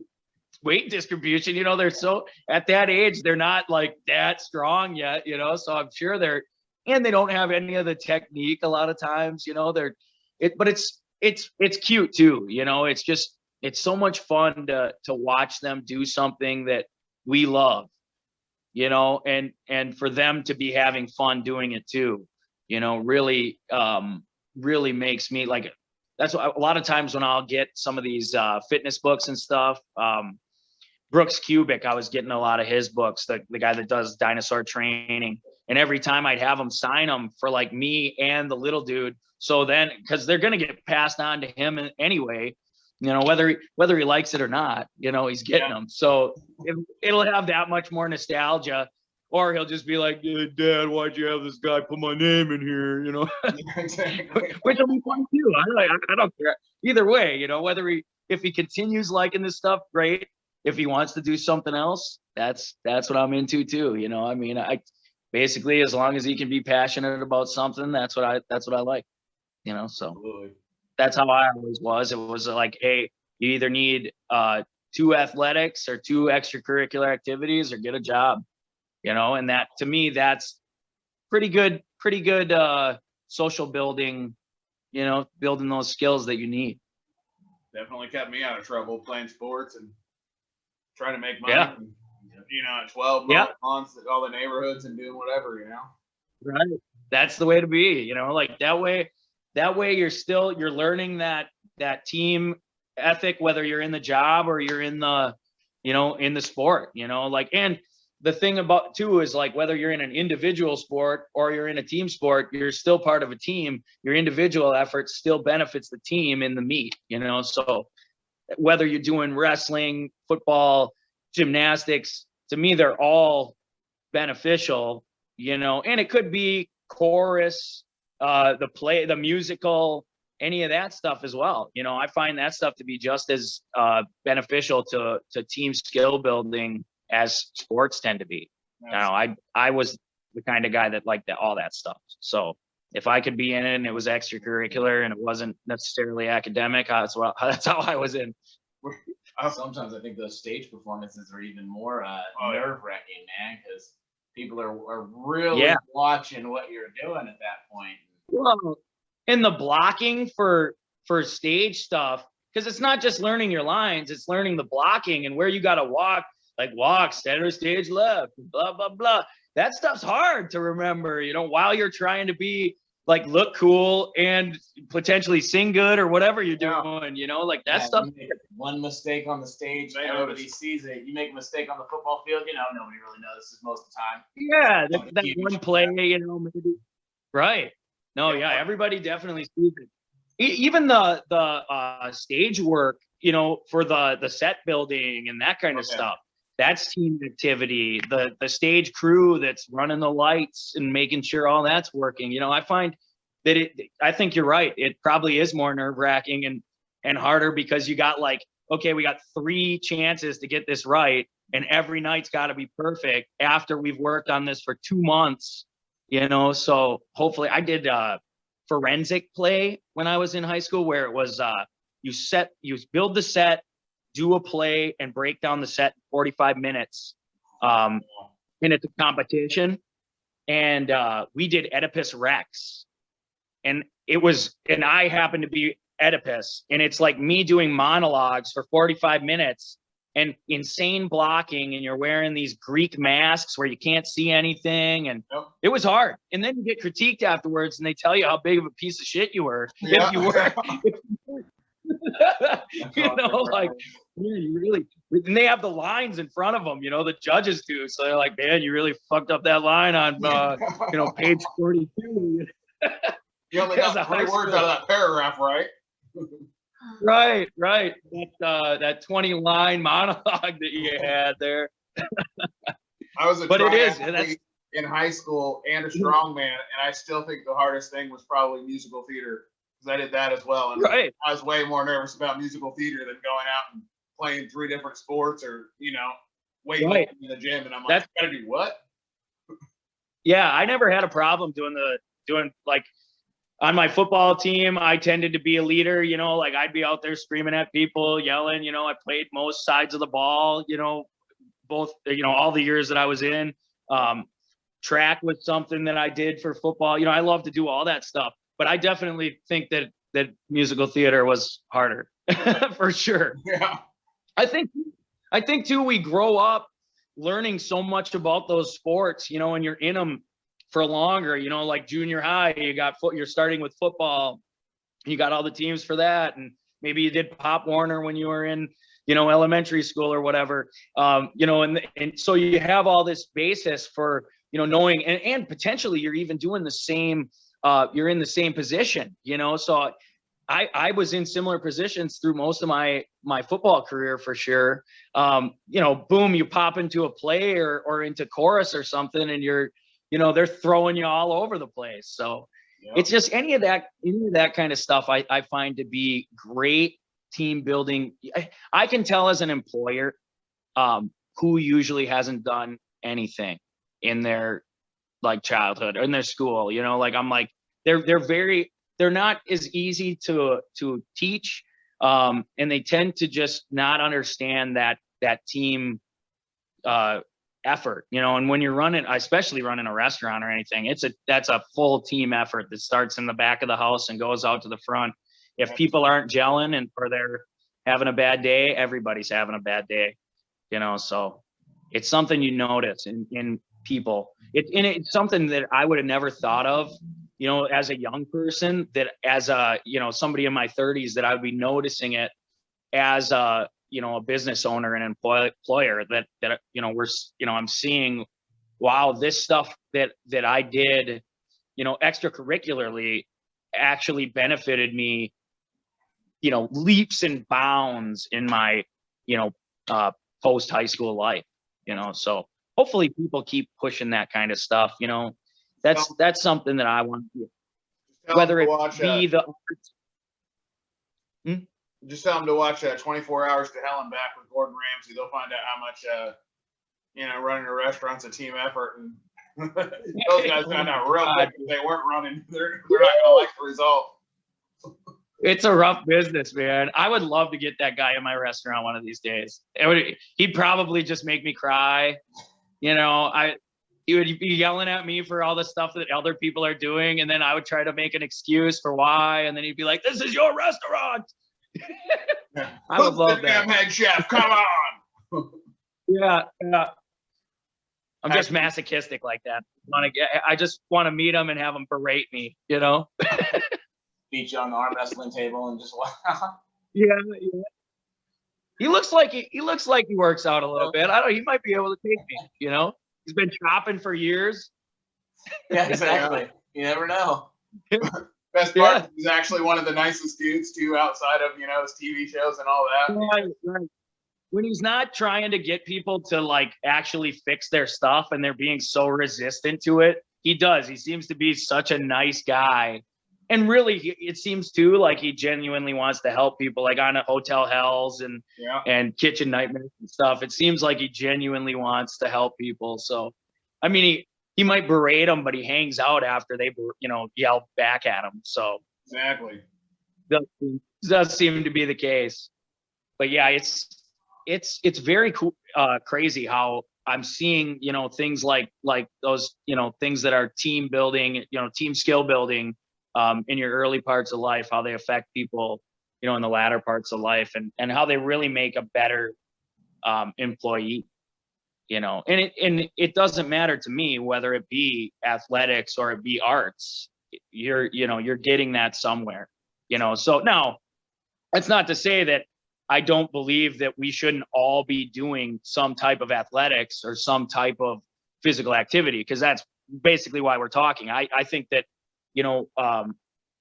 weight distribution, you know, they're so at that age, they're not like that strong yet, you know, so I'm sure they're, and they don't have any of the technique a lot of times, you know, they're it, but it's, it's, it's cute too. You know, it's just, it's so much fun to, to watch them do something that we love, you know, and, and for them to be having fun doing it too, you know, really, um, really makes me like, that's what, a lot of times when I'll get some of these, uh, fitness books and stuff, um, Brooks Kubik, I was getting a lot of his books, the, the guy that does dinosaur training. And every time I'd have him sign them for like me and the little dude. So then, cause they're going to get passed on to him anyway, you know, whether, he, whether he likes it or not, you know, he's getting yeah. them. So it, it'll have that much more nostalgia, or he'll just be like, yeah, Dad, why'd you have this guy put my name in here? You know, which will be fun too. I, I, I don't care either way, you know, whether he, if he continues liking this stuff, great. If he wants to do something else, that's, that's what I'm into too. You know, I mean, I basically, as long as he can be passionate about something, that's what I, that's what I like, you know? So Absolutely. That's how I always was. It was like, hey, you either need uh, two athletics or two extracurricular activities or get a job, you know? And that, to me, that's pretty good, pretty good uh, social building you know, building those skills that you need. Definitely kept me out of trouble playing sports and trying to make money. Yeah. And, you know, at twelve, yeah, on all the neighborhoods and doing whatever, you know. Right. That's the way to be, you know, like that way, that way you're still, you're learning that, that team ethic, whether you're in the job or you're in the, you know, in the sport, you know, like, and the thing about too is like, whether you're in an individual sport or you're in a team sport, you're still part of a team. Your individual effort still benefits the team in the meet, you know? So whether you're doing wrestling, football, gymnastics, to me, they're all beneficial, you know, and it could be chorus, uh, the play, the musical, any of that stuff as well. You know, I find that stuff to be just as uh, beneficial to, to team skill building as sports tend to be. Nice. Now, I I was the kind of guy that liked that, all that stuff. So if I could be in it and it was extracurricular and it wasn't necessarily academic, that's what, that's how I was in. Sometimes I think those stage performances are even more uh, oh, nerve-wracking, man, because people are, are really yeah. watching what you're doing at that point. Well, and the blocking for for stage stuff, because it's not just learning your lines, it's learning the blocking and where you got to walk. Like walk, center stage left, blah, blah, blah. That stuff's hard to remember, you know, while you're trying to be like, look cool and potentially sing good or whatever you're doing, you know, like that yeah, stuff. One mistake on the stage, they nobody notice. Sees it. You make a mistake on the football field, you know, nobody really notices most of the time. Yeah, that, that one play, you know, maybe. Right. No, yeah, yeah, everybody definitely sees it. Even the, the uh, stage work, you know, for the, the set building and that kind okay. of stuff. That's team activity, the, the stage crew that's running the lights and making sure all that's working. You know, I find that it, I think you're right. It probably is more nerve wracking and, and harder because you got like, okay, we got three chances to get this right. And every night's got to be perfect after we've worked on this for two months, you know? So hopefully I did uh forensic play when I was in high school where it was, uh, you set, you build the set, do a play and break down the set in forty-five minutes. Um, and it's a competition. And uh, we did Oedipus Rex. And it was, and I happened to be Oedipus. And it's like me doing monologues for forty-five minutes and insane blocking. And you're wearing these Greek masks where you can't see anything. And yep. it was hard. And then you get critiqued afterwards and they tell you how big of a piece of shit you were. Yeah. If you were. If you were. You know, like, man, you really, and they have the lines in front of them, you know, the judges do. So they're like, man, you really fucked up that line on, uh, you know, page forty-two. You only got three words out of that paragraph, right? Right, right. That, uh, that twenty line monologue that you had there. I was a but it is, that's, in high school and a strongman, and I still think the hardest thing was probably musical theater. I did that as well, and right. I was way more nervous about musical theater than going out and playing three different sports, or you know, weightlifting right. in the gym. And I'm like, I gotta do what? Yeah, I never had a problem doing the doing like on my football team. I tended to be a leader, you know, like I'd be out there screaming at people, yelling. You know, I played most sides of the ball. You know, both you know all the years that I was in. Um, track was something that I did for football. You know, I love to do all that stuff. But I definitely think that that musical theater was harder for sure. Yeah. I think I think too we grow up learning so much about those sports, you know, and you're in them for longer, you know, like junior high, you got foot you're starting with football. You got all the teams for that, and maybe you did Pop Warner when you were in, you know, elementary school or whatever. Um, you know, and and so you have all this basis for, you know, knowing and and potentially you're even doing the same Uh, you're in the same position, you know, so I, I was in similar positions through most of my, my football career for sure. Um, you know, boom, you pop into a play or, or into chorus or something and you're, you know, they're throwing you all over the place. So yep. it's just any of that, any of that kind of stuff I, I find to be great team building. I, I can tell as an employer um, who usually hasn't done anything in their like childhood or in their school, you know, like I'm like, they're, they're very, they're not as easy to, to teach. Um, and they tend to just not understand that, that team, uh, effort, you know, and when you're running, especially running a restaurant or anything, it's a, that's a full team effort that starts in the back of the house and goes out to the front. If people aren't gelling and or they're having a bad day, everybody's having a bad day, you know, so it's something you notice in, in people. It, and it's something that I would have never thought of, you know, as a young person, that as a, you know, somebody in my thirties, that I would be noticing it as a, you know, a business owner and employer, that, that, you know, we're, you know, I'm seeing, wow, this stuff that, that I did, you know, extracurricularly actually benefited me, you know, leaps and bounds in my, you know, uh, post high school life, you know, so hopefully people keep pushing that kind of stuff, you know, that's, well, that's something that I want to do, whether it be the, hmm? Just tell them to watch uh, twenty-four Hours to Hell and Back with Gordon Ramsay. They'll find out how much, uh, you know, running a restaurant's a team effort. And those guys found out real quick because they weren't running. They're, they're not going to like the result. It's a rough business, man. I would love to get that guy in my restaurant one of these days. It would, he'd probably just make me cry. You know, I he would be yelling at me for all the stuff that other people are doing. And then I would try to make an excuse for why. And then he'd be like, this is your restaurant. I would love that. Head chef, come on. yeah, yeah. I'm just masochistic like that. I just want to meet him and have him berate me, you know. Beat you on the arm wrestling table and just wow. Yeah, yeah. He looks like he, he looks like he works out a little bit. I don't. He might be able to take me, you know. He's been chopping for years. Yeah, exactly. You never know. Best part, yeah. He's actually one of the nicest dudes too, outside of, you know, his T V shows and all that. Right, right. When he's not trying to get people to like actually fix their stuff and they're being so resistant to it, he does. He seems to be such a nice guy. And really, it seems too like he genuinely wants to help people, like on Hotel Hells and yeah. and Kitchen Nightmares and stuff. It seems like he genuinely wants to help people. So, I mean, he. He might berate them, but he hangs out after they, you know, yell back at him. So exactly, does, does seem to be the case. But yeah, it's it's it's very cool, uh, crazy how I'm seeing, you know, things like like those, you know, things that are team building, you know, team skill building, um, in your early parts of life, how they affect people, you know, in the latter parts of life, and and how they really make a better um, employee. You know, and it and it doesn't matter to me whether it be athletics or it be arts. You're, you know, you're getting that somewhere, you know. So now, that's not to say that I don't believe that we shouldn't all be doing some type of athletics or some type of physical activity, because that's basically why we're talking. I I think that, you know, um,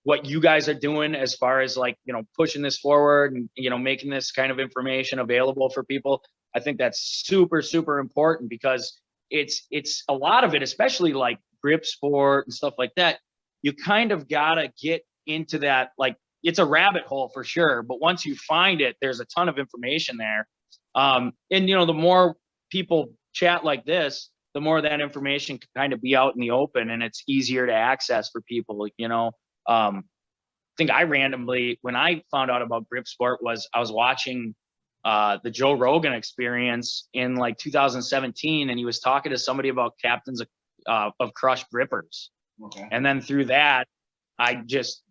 what you guys are doing as far as like, you know, pushing this forward and, you know, making this kind of information available for people. I think that's super, super important, because it's it's a lot of it, especially like grip sport and stuff like that. You kind of gotta get into that, like it's a rabbit hole for sure. But once you find it, there's a ton of information there. Um, and you know, the more people chat like this, the more that information can kind of be out in the open, and it's easier to access for people. You know, um, I think I randomly, when I found out about grip sport, was I was watching. Uh, the Joe Rogan Experience in like two thousand seventeen, and he was talking to somebody about Captains of, uh, of Crush grippers. Okay. And then through that, I just,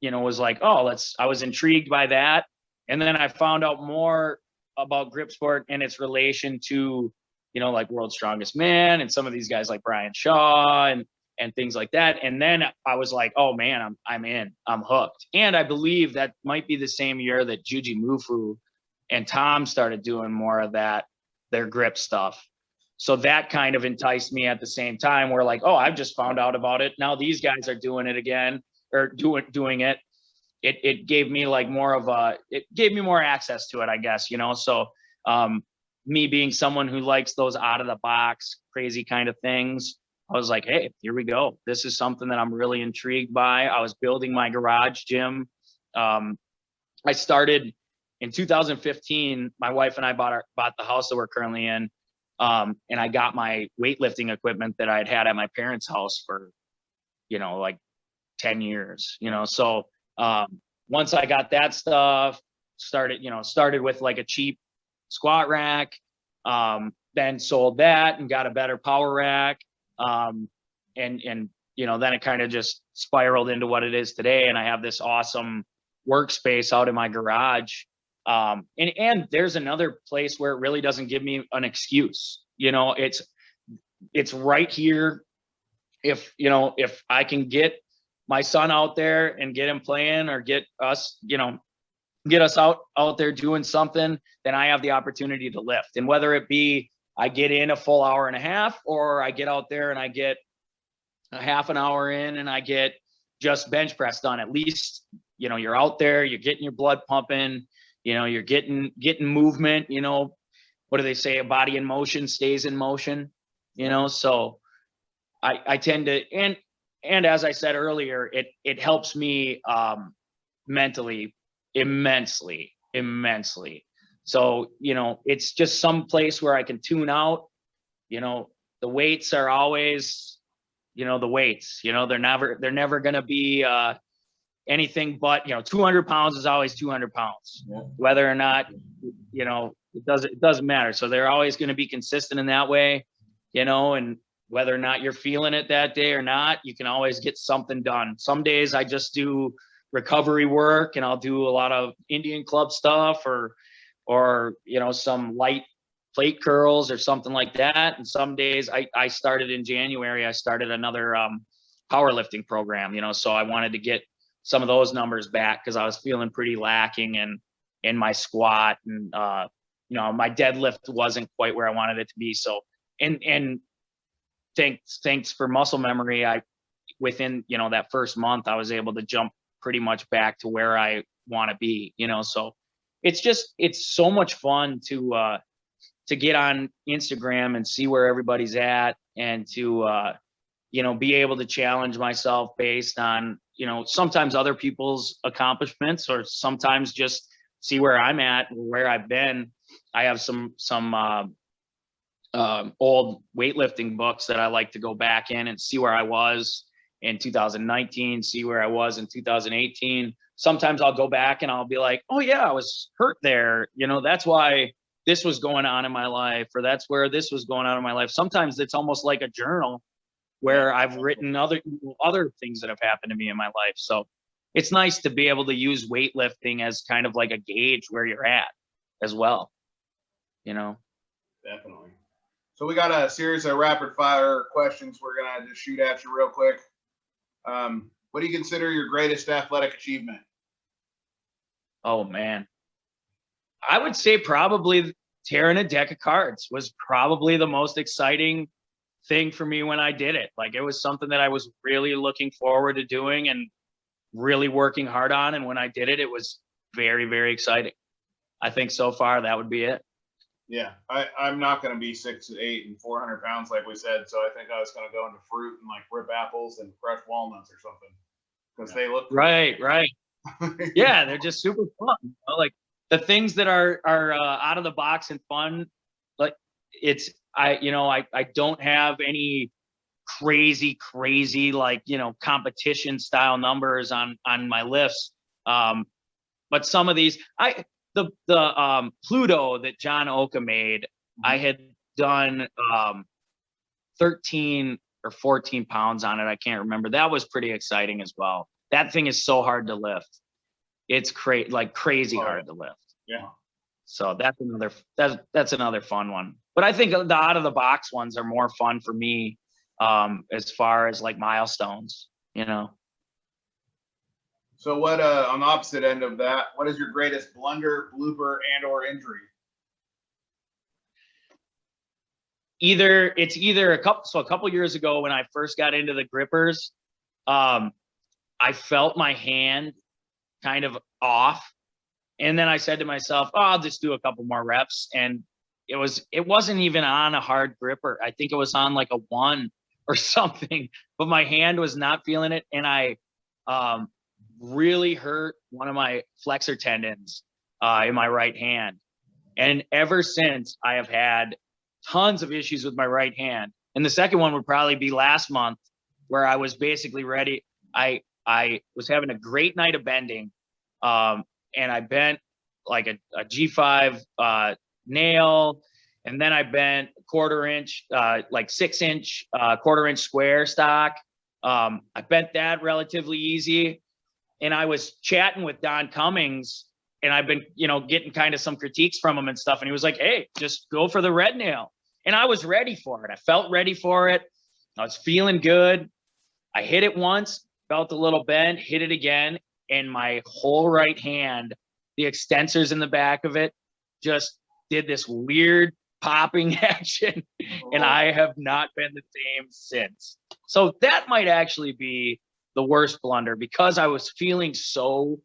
you know, was like, oh, let's, I was intrigued by that. And then I found out more about grip sport and its relation to, you know, like World's Strongest Man and some of these guys like Brian Shaw and, and things like that. And then I was like, oh man, I'm, I'm in, I'm hooked. And I believe that might be the same year that Jujimufu and Tom started doing more of that, their grip stuff. So that kind of enticed me at the same time. We're like, oh, I've just found out about it. Now these guys are doing it again, or doing doing it. It it gave me like more of a, it gave me more access to it, I guess, you know? So um, me being someone who likes those out of the box, crazy kind of things, I was like, hey, here we go. This is something that I'm really intrigued by. I was building my garage gym. Um, I started, in two thousand fifteen, my wife and I bought our, bought the house that we're currently in, um, and I got my weightlifting equipment that I had had at my parents' house for, you know, like ten years, you know. So um, once I got that stuff, started, you know, started with like a cheap squat rack. Um, then sold that and got a better power rack. Um, and, and, you know, then it kind of just spiraled into what it is today. And I have this awesome workspace out in my garage. Um, and, and there's another place where it really doesn't give me an excuse. You know, it's, it's right here. If, you know, if I can get my son out there and get him playing, or get us, you know, get us out, out there doing something, then I have the opportunity to lift. And whether it be, I get in a full hour and a half, or I get out there and I get a half an hour in and I get just bench press done. At least, you know, you're out there, you're getting your blood pumping, you know, you're getting, getting movement, you know, what do they say? A body in motion stays in motion, you know? So I, I tend to, and, and as I said earlier, it, it helps me um, mentally immensely, immensely. So, you know, it's just some place where I can tune out. You know, the weights are always, you know, the weights, you know, they're never, they're never going to be uh, anything but, you know, two hundred pounds is always two hundred pounds, yeah. Whether or not, you know, it doesn't, it doesn't matter. So they're always going to be consistent in that way, you know, and whether or not you're feeling it that day or not, you can always get something done. Some days I just do recovery work and I'll do a lot of Indian club stuff or, or, you know, some light plate curls or something like that. And some days I, I started in January, I started another um, powerlifting program, you know, so I wanted to get some of those numbers back because I was feeling pretty lacking in, in my squat and, uh, you know, my deadlift wasn't quite where I wanted it to be. So, and, and thanks, thanks for muscle memory. I, within, you know, that first month I was able to jump pretty much back to where I want to be, you know? So it's just, it's so much fun to, uh, to get on Instagram and see where everybody's at and to, uh, you know, be able to challenge myself based on, you know, sometimes other people's accomplishments or sometimes just see where I'm at, where I've been. I have some, some, uh, uh, old weightlifting books that I like to go back in and see where I was in two thousand nineteen, see where I was in two thousand eighteen. Sometimes I'll go back and I'll be like, oh yeah, I was hurt there. You know, that's why this was going on in my life, or that's where this was going on in my life. Sometimes it's almost like a journal where I've written other, other things that have happened to me in my life. So it's nice to be able to use weightlifting as kind of like a gauge where you're at as well, you know? Definitely. So we got a series of rapid fire questions we're going to just shoot at you real quick. Um, what do you consider your greatest athletic achievement? Oh man. I would say probably tearing a deck of cards was probably the most exciting thing for me when I did it. Like it was something that I was really looking forward to doing and really working hard on. And when I did it, it was very, very exciting. I think so far that would be it. Yeah. I, I'm not going to be six, eight and four hundred pounds, like we said. So I think I was going to go into fruit and like rip apples and crush walnuts or something because yeah. They look right. Right. Yeah. They're just super fun. You know? Like, the things that are, are, uh, out of the box and fun, like it's, I, you know, I, I don't have any crazy, crazy, like, you know, competition style numbers on, on my lifts. Um, but some of these, I, the, the, um, Pluto that John Oka made, I had done, um, thirteen or fourteen pounds on it. I can't remember. That was pretty exciting as well. That thing is so hard to lift. It's crazy, like crazy hard to lift. Yeah. So that's another, that's, that's another fun one. But I think the out of the box ones are more fun for me um, as far as like milestones, you know? So what, uh, on the opposite end of that, what is your greatest blunder, blooper and or injury? Either it's either a couple, so a couple years ago when I first got into the grippers, um, I felt my hand kind of off. And then I said to myself, oh, I'll just do a couple more reps. And it was, it wasn't even on a hard gripper. I think it was on like a one or something, but my hand was not feeling it. And I um, really hurt one of my flexor tendons uh, in my right hand. And ever since I have had tons of issues with my right hand. And the second one would probably be last month where I was basically ready. I, I was having a great night of bending, um, and I bent like a, a G five uh, nail And then I bent quarter inch, uh, like six inch, uh, quarter inch square stock. Um, I bent that relatively easy. And I was chatting with Don Cummings, and I've been, you know, getting kind of some critiques from him and stuff. And he was like, hey, just go for the red nail. And I was ready for it. I felt ready for it. I was feeling good. I hit it once, felt a little bend, hit it again. And my whole right hand, the extensors in the back of it, just did this weird popping action. Oh. And I have not been the same since. So that might actually be the worst blunder, because I was feeling so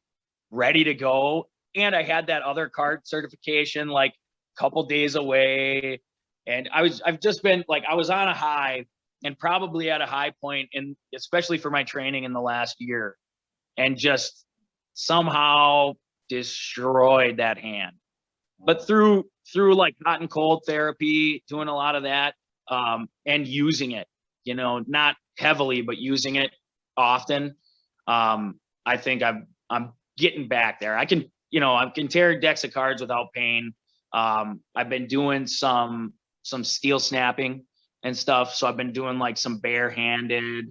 ready to go. And I had that other card certification like a couple days away. And I was, I've just been like, I was on a high, and probably at a high point, and especially for my training in the last year, and just somehow destroyed that hand. But through, through like hot and cold therapy, doing a lot of that, um, and using it, you know, not heavily, but using it often. Um, I think I'm, I'm getting back there. I can, you know, I can tear decks of cards without pain. Um, I've been doing some, some steel snapping and stuff. So I've been doing like some barehanded,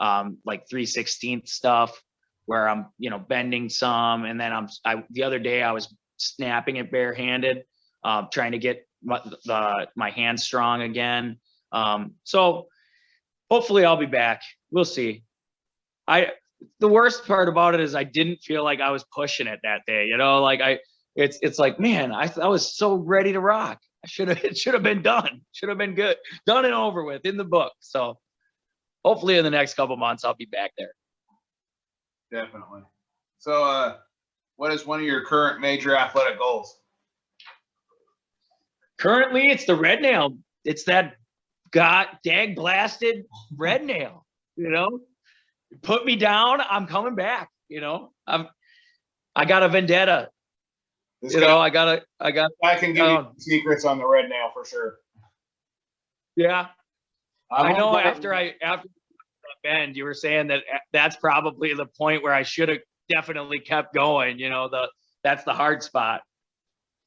um, like three sixteenth stuff where I'm, you know, bending some. And then I'm, I, the other day I was snapping it barehanded, um, uh, trying to get my, the, my hand strong again. Um, so hopefully I'll be back. We'll see. I, the worst part about it is I didn't feel like I was pushing it that day. You know, like I, it's, it's like, man, I, I was so ready to rock. I should have, it should have been done. Should have been good. Done and over with in the book. So hopefully in the next couple months, I'll be back there. Definitely. So, uh, what is one of your current major athletic goals? Currently, it's the red nail. It's that god dag blasted red nail, you know? Put me down, I'm coming back, you know? I'm, I got a vendetta. This you guy, know, I gotta, I got. I can give um, you secrets on the red nail for sure. Yeah, I, I know. Know after I after bend, you were saying that that's probably the point where I should have definitely kept going. You know, the that's the hard spot.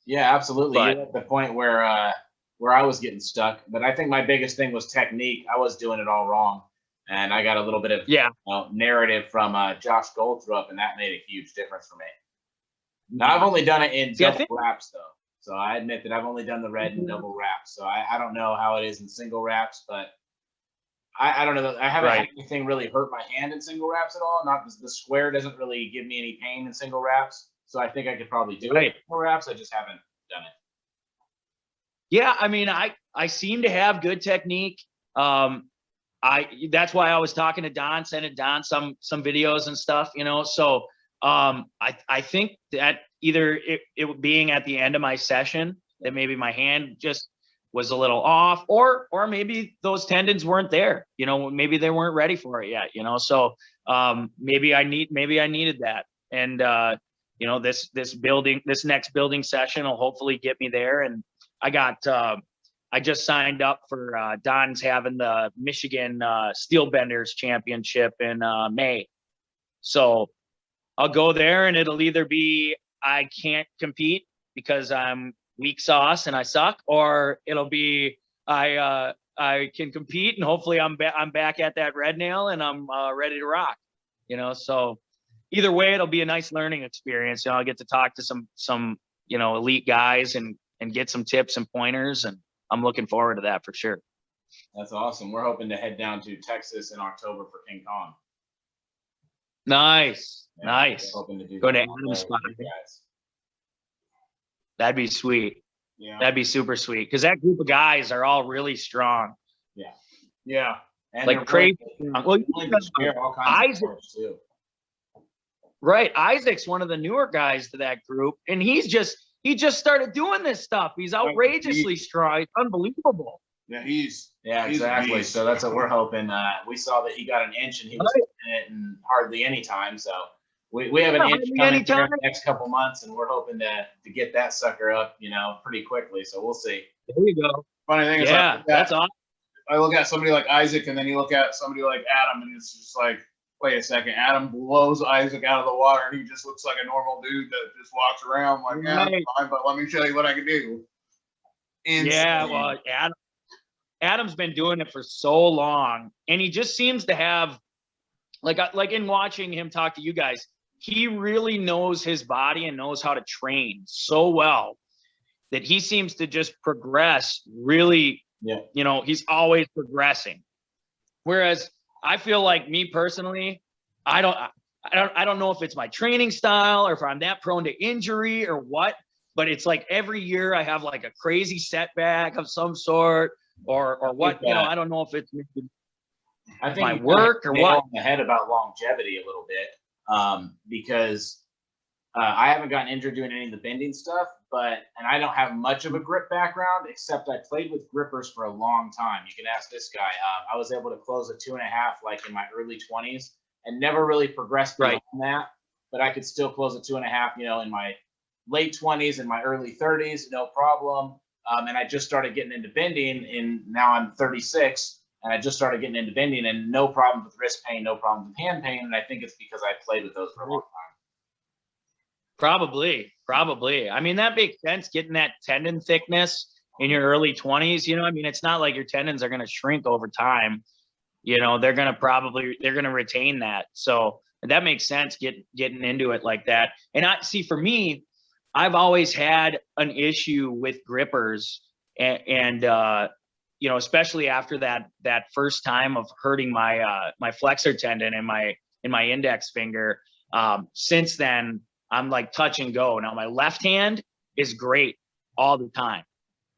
Yeah, absolutely. But, at the point where uh, where I was getting stuck, but I think my biggest thing was technique. I was doing it all wrong, and I got a little bit of yeah you know, narrative from uh, Josh Goldrup, and that made a huge difference for me. Now, I've only done it in See, double think, wraps, though. So I admit that I've only done the red in double wraps. So I, I don't know how it is in single wraps, but I, I don't know. I haven't right. had anything really hurt my hand in single wraps at all. Not The square doesn't really give me any pain in single wraps. So I think I could probably do right. it in single wraps. I just haven't done it. Yeah, I mean, I, I seem to have good technique. Um, I That's why I was talking to Don, sending Don some some videos and stuff, you know, so... Um, I, I think that either it, it being at the end of my session that maybe my hand just was a little off, or, or maybe those tendons weren't there, you know, maybe they weren't ready for it yet, you know? So, um, maybe I need, maybe I needed that. And, uh, you know, this, this building, this next building session will hopefully get me there. And I got, uh, I just signed up for, uh, Don's having the Michigan, uh, Steel Benders Championship in, uh, May. So I'll go there, and it'll either be I can't compete because I'm weak sauce and I suck, or it'll be I uh, I can compete, and hopefully I'm ba I'm back at that red nail and I'm uh, ready to rock, you know. So either way, it'll be a nice learning experience. You know, I'll get to talk to some some you know elite guys and and get some tips and pointers, and I'm looking forward to that for sure. That's awesome. We're hoping to head down to Texas in October for King Kong. Nice. And nice. To Go to Adam's spot. That'd be sweet. Yeah. That'd be super sweet. Because that group of guys are all really strong. Yeah. Yeah. And like crazy. Really, well, you know, Isaac, too. Right. Isaac's one of the newer guys to that group. And he's just he just started doing this stuff. He's outrageously strong. It's unbelievable. Yeah, he's yeah, he's exactly. Amazing. So that's what we're hoping. Uh, we saw that he got an inch, and he was in it in hardly any time. So we, we have an yeah, inch coming in the next couple months, and we're hoping to to get that sucker up, you know, pretty quickly. So we'll see. There you go. Funny thing is, yeah, at, that's awesome. I look at somebody like Isaac, and then you look at somebody like Adam, and it's just like, wait a second. Adam blows Isaac out of the water, and he just looks like a normal dude that just walks around like, yeah, right. I'm fine, but let me show you what I can do. Insane. Yeah, well, Adam, Adam's been doing it for so long, and he just seems to have, like, like in watching him talk to you guys, he really knows his body and knows how to train so well that he seems to just progress really, yeah. you know, he's always progressing. Whereas I feel like me personally, I don't, I don't, I don't know if it's my training style or if I'm that prone to injury or what, but it's like every year I have like a crazy setback of some sort or, or what, you know, I don't know if it's I think my work or what. The head about longevity a little bit. Um, because, uh, I haven't gotten injured doing any of the bending stuff, but, and I don't have much of a grip background, except I played with grippers for a long time. You can ask this guy, uh, I was able to close a two and a half, like in my early twenties, and never really progressed beyond right. that, but I could still close a two and a half, you know, in my late twenties and my early thirties, no problem. Um, and I just started getting into bending, and now I'm thirty-six. And I just started getting into bending, and no problems with wrist pain, no problems with hand pain. And I think it's because I played with those for a long time. Probably, probably. I mean, that makes sense, getting that tendon thickness in your early twenties. You know, I mean, it's not like your tendons are going to shrink over time. You know, they're going to probably, they're going to retain that. So that makes sense, get, getting into it like that. And I see, for me, I've always had an issue with grippers and, and uh, you know, especially after that that first time of hurting my uh, my flexor tendon and my in my index finger. Um, since then, I'm like touch and go. Now my left hand is great all the time,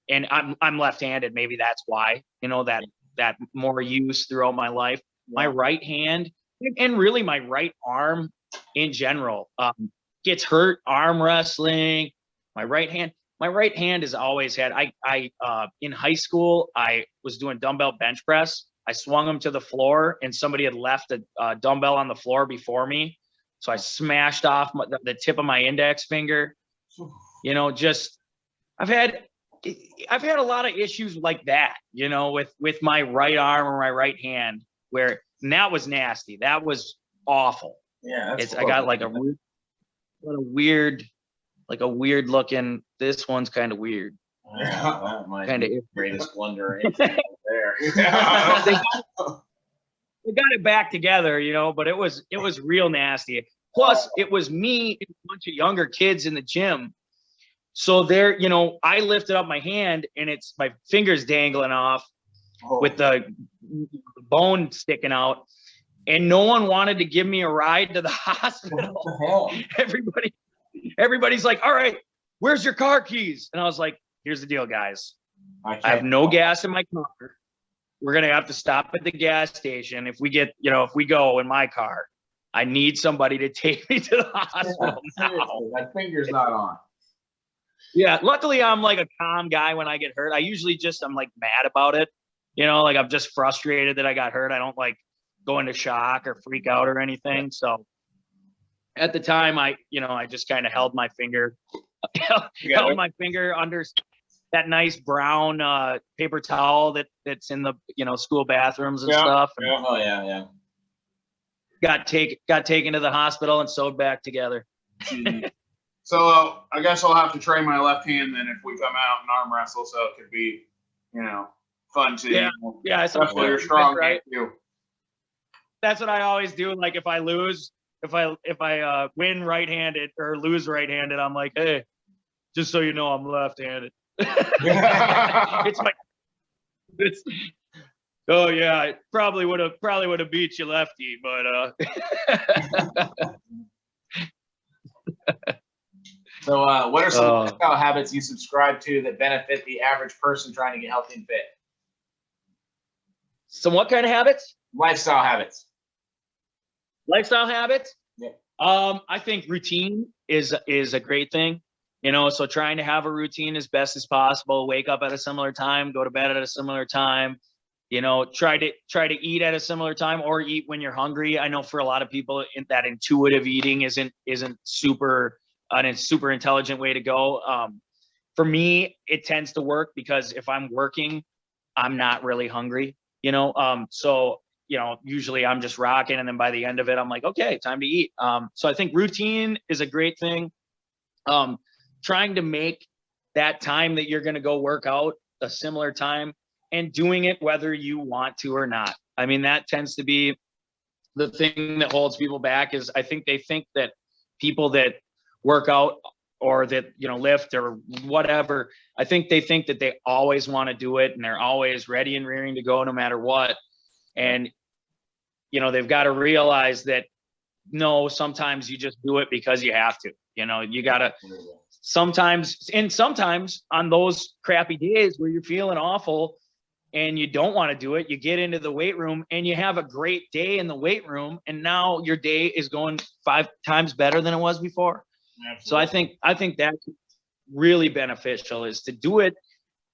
and I'm I'm left-handed. Maybe that's why, you know, that that more use throughout my life. My right hand and really my right arm in general um, gets hurt arm wrestling. My right hand. My right hand has always had, I, I uh, in high school, I was doing dumbbell bench press. I swung them to the floor, and somebody had left a uh, dumbbell on the floor before me. So I smashed off my, the, the tip of my index finger. You know, just, I've had, I've had a lot of issues like that, you know, with, with my right arm or my right hand, where that was nasty. That was awful. Yeah. It's, I got like a, what a weird, like a weird looking, this one's kind of weird. Yeah, that might kind of greatest blunder there. Yeah. They, we got it back together, you know, but it was it was real nasty. Plus, it was me and a bunch of younger kids in the gym. So there, you know, I lifted up my hand and it's my fingers dangling off oh. with the bone sticking out. And no one wanted to give me a ride to the hospital. What the hell? Everybody Everybody's like, all right, where's your car keys? And I was like, here's the deal, guys. I, I have no gas in my car. We're going to have to stop at the gas station. If we get, you know, if we go in my car, I need somebody to take me to the hospital yeah, now. My finger's not on. Yeah. Luckily, I'm like a calm guy when I get hurt. I usually just, I'm like mad about it. You know, like I'm just frustrated that I got hurt. I don't like go into shock or freak out or anything. So. At the time, I, you know, I just kind of held my finger, held my finger under that nice brown uh, paper towel that that's in the, you know, school bathrooms and yeah. stuff. And yeah. Oh yeah, yeah. Got take got taken to the hospital and sewed back together. Mm-hmm. So uh, I guess I'll have to train my left hand then if we come out and arm wrestle, so it could be, you know, fun too. Yeah, you know, yeah. Especially your strong hand too. That's what I always do. Like if I lose. If I if I uh, win right-handed or lose right-handed, I'm like, hey, just so you know, I'm left-handed. It's like, it's, oh yeah, I probably would have probably would have beat you lefty, but. Uh... so, uh, what are some uh, workout habits you subscribe to that benefit the average person trying to get healthy and fit? Some what kind of habits? Lifestyle habits. Lifestyle habits. Yeah. Um, I think routine is is a great thing, you know. So trying to have a routine as best as possible. Wake up at a similar time, go to bed at a similar time. You know, try to try to eat at a similar time, or eat when you're hungry. I know for a lot of people, that intuitive eating isn't isn't super an super intelligent way to go. Um, for me, it tends to work because if I'm working, I'm not really hungry. You know, um, so. You know, usually I'm just rocking, and then by the end of it, I'm like, okay, time to eat. Um, so I think routine is a great thing. Um, trying to make that time that you're going to go work out, a similar time, and doing it whether you want to or not. I mean, that tends to be the thing that holds people back, is I think they think that people that work out or that, you know, lift or whatever, I think they think that they always want to do it and they're always ready and rearing to go no matter what. And, you know, they've got to realize that, no, sometimes you just do it because you have to, you know, you got to sometimes, and sometimes on those crappy days where you're feeling awful and you don't want to do it, you get into the weight room and you have a great day in the weight room. And now your day is going five times better than it was before. Absolutely. So I think, I think that's really beneficial, is to do it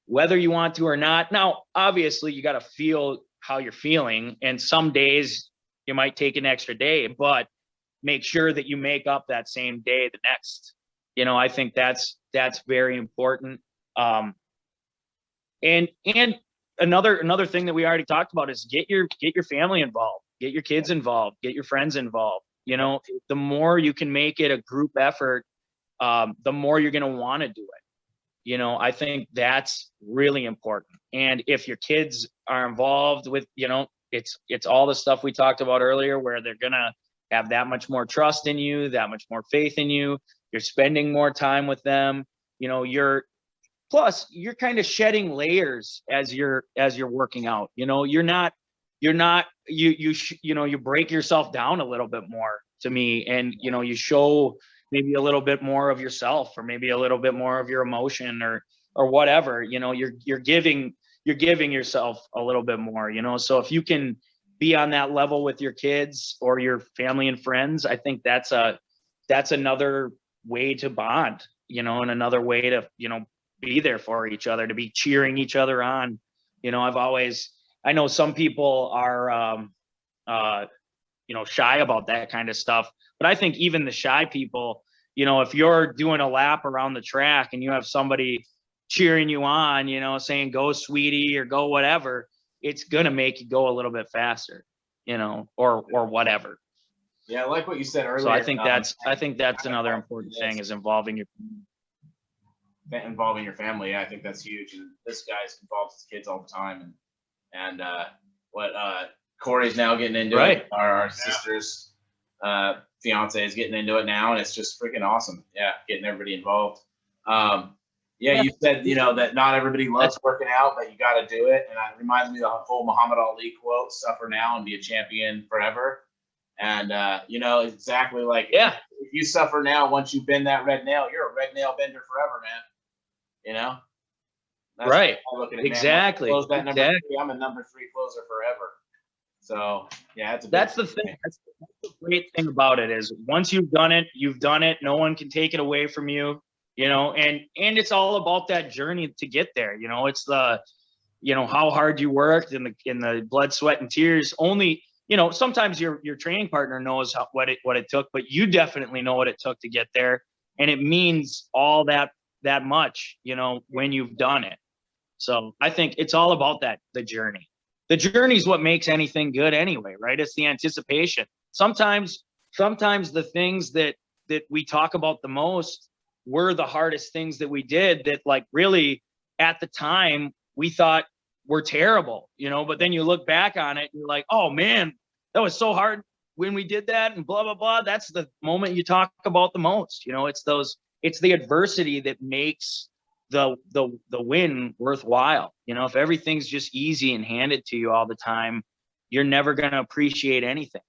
whether you want to or not. Now, obviously you got to feel how you're feeling. And some days you might take an extra day, but make sure that you make up that same day the next, you know, I think that's, that's very important. Um, and, and another, another thing that we already talked about is get your, get your family involved, get your kids involved, get your friends involved. You know, the more you can make it a group effort, um, the more you're going to want to do it. You know, I think that's really important. And if your kids are involved with, you know, it's, it's all the stuff we talked about earlier, where they're going to have that much more trust in you, that much more faith in you. You're spending more time with them. You know, you're, plus you're kind of shedding layers as you're, as you're working out. You know, you're not, you're not, you, you, you know, you break yourself down a little bit more to me. And, you know, you show maybe a little bit more of yourself, or maybe a little bit more of your emotion, or, or whatever, you know, you're, you're giving, you're giving yourself a little bit more, you know? So if you can be on that level with your kids or your family and friends, I think that's a, that's another way to bond, you know, and another way to, you know, be there for each other, to be cheering each other on. You know, I've always, I know some people are, um, uh, you know, shy about that kind of stuff, but I think even the shy people, you know, if you're doing a lap around the track and you have somebody cheering you on, you know, saying, go sweetie, or go whatever, it's going to make you go a little bit faster, you know, or, or whatever. Yeah. I like what you said earlier. So I think um, that's, I think that's another important thing, is involving your involving your family. Yeah, I think that's huge. And this guy's involved his kids all the time. And, and, uh, what, uh, Corey's now getting into right. it. Our, our yeah. sister's, uh, fiance is getting into it now, and it's just freaking awesome. Yeah. Getting everybody involved. Um, yeah, yeah. You said, you know, that not everybody loves That's working out, but you got to do it. And it reminds me of the whole Muhammad Ali quote, suffer now and be a champion forever. And, uh, you know, exactly like, yeah, if, if you suffer now, once you bend that red nail, you're a red nail bender forever, man. You know? That's right. At, exactly. Close that number exactly. Three. I'm a number three closer forever. So yeah, that's, a that's the thing. That's, that's the great thing about it, is once you've done it, you've done it. No one can take it away from you, you know, and, and it's all about that journey to get there. You know, it's the, you know, how hard you worked, and the, in the blood, sweat, and tears. Only, you know, sometimes your, your training partner knows how, what it, what it took, but you definitely know what it took to get there. And it means all that, that much, you know, when you've done it. So I think it's all about that, the journey. The journey is what makes anything good anyway, right? It's the anticipation. Sometimes, sometimes the things that, that we talk about the most were the hardest things that we did, that like really at the time we thought were terrible, you know, but then you look back on it and you're like, oh man, that was so hard when we did that, and blah, blah, blah. That's the moment you talk about the most, you know, it's those, it's the adversity that makes the, the, the win worthwhile. You know, if everything's just easy and handed to you all the time, you're never going to appreciate anything,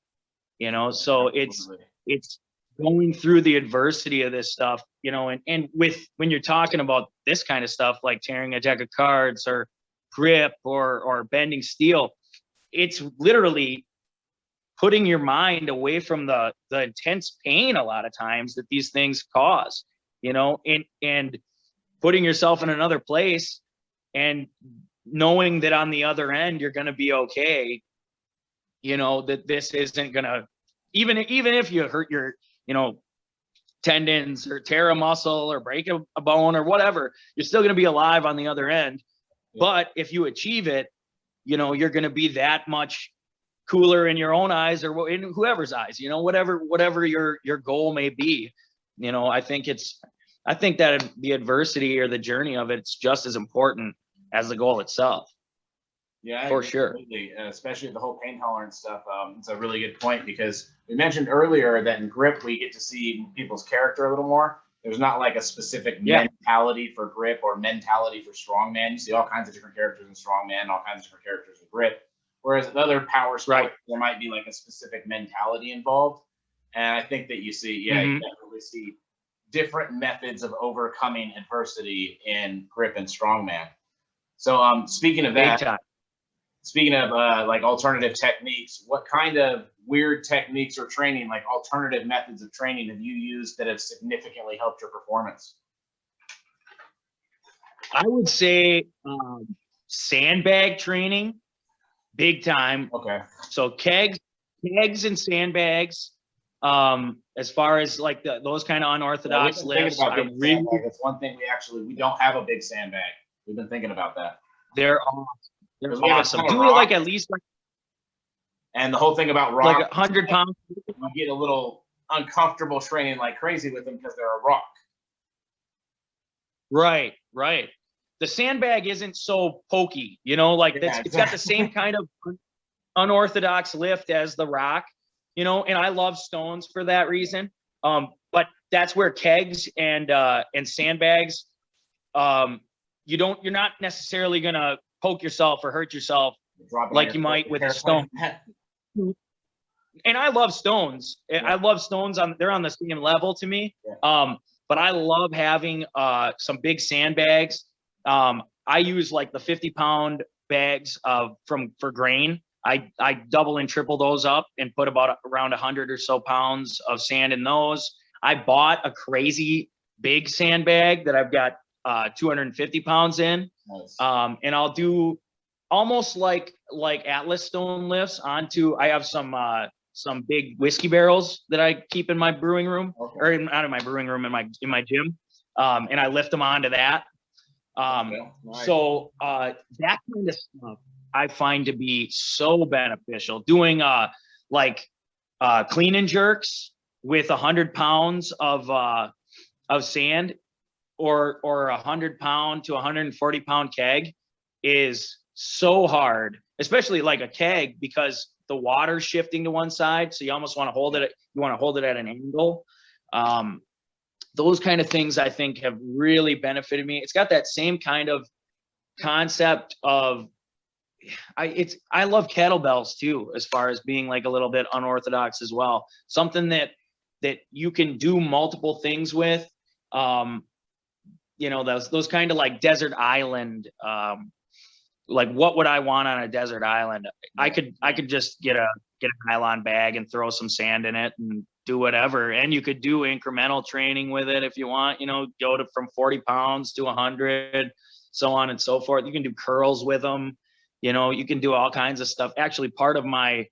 you know? So it's, it's going through the adversity of this stuff, you know, and, and with, when you're talking about this kind of stuff, like tearing a deck of cards or grip or, or bending steel, it's literally putting your mind away from the, the intense pain a lot of times that these things cause, you know, and, and, putting yourself in another place and knowing that on the other end, you're going to be okay. You know, that this isn't going to, even, even if you hurt your, you know, tendons or tear a muscle or break a, a bone or whatever, you're still going to be alive on the other end. Yeah. But if you achieve it, you know, you're going to be that much cooler in your own eyes, or in whoever's eyes, you know, whatever, whatever your, your goal may be. You know, I think it's, I think that the adversity or the journey of it's just as important as the goal itself. Yeah, for sure. And especially the whole pain tolerance stuff. Um, it's a really good point, because we mentioned earlier that in grip, we get to see people's character a little more. There's not like a specific yeah. mentality for grip or mentality for strongman. You see all kinds of different characters in strongman, all kinds of different characters in grip. Whereas in other power sports, right. there might be like a specific mentality involved. And I think that you see, yeah, mm-hmm. you definitely see different methods of overcoming adversity in grip and strongman. So um, speaking of that, speaking of uh, like alternative techniques, what kind of weird techniques or training, like alternative methods of training have you used that have significantly helped your performance? I would say um, sandbag training, big time. Okay. So kegs, kegs and sandbags. Um, as far as like the, those kind of unorthodox yeah, lifts, I really, that's one thing we actually, we don't have a big sandbag. We've been thinking about that. They're awesome. They're awesome. Do it like at least like, and the whole thing about rock, like a hundred pounds. You get a little uncomfortable training like crazy with them because they're a rock. Right, right. The sandbag isn't so pokey, you know, like yeah, that's, exactly. It's got the same kind of unorthodox lift as the rock, you know, and I love stones for that reason. Um, but that's where kegs and, uh, and sandbags, um, you don't, you're not necessarily going to poke yourself or hurt yourself like you might with a stone. And I love stones. Yeah. I love stones. On they're on the same level to me. Yeah. Um, but I love having uh, some big sandbags. Um, I use like the fifty pound bags of from for grain. I, I double and triple those up and put about around a hundred or so pounds of sand in those. I bought a crazy big sandbag that I've got uh, two hundred fifty pounds in. Nice. Um, and I'll do almost like, like Atlas stone lifts onto, I have some, uh, some big whiskey barrels that I keep in my brewing room okay. or in, out of my brewing room in my, in my gym. Um, and I lift them onto that. Um, okay. Nice. So, uh, that kind of stuff I find to be so beneficial, doing, uh, like, uh, clean and jerks with a hundred pounds of, uh, of sand. Or or a hundred pound to one hundred forty pound keg is so hard, especially like a keg, because the water's shifting to one side, so you almost want to hold it. You want to hold it at an angle. Um, those kind of things I think have really benefited me. It's got that same kind of concept of I it's I love kettlebells too, as far as being like a little bit unorthodox as well. Something that that you can do multiple things with. Um, You know, those those kind of like desert island, um, like what would I want on a desert island? I could I could just get a get a nylon bag and throw some sand in it and do whatever. And you could do incremental training with it if you want. You know, go to from forty pounds to one hundred, so on and so forth. You can do curls with them. You know, you can do all kinds of stuff. Actually, part of my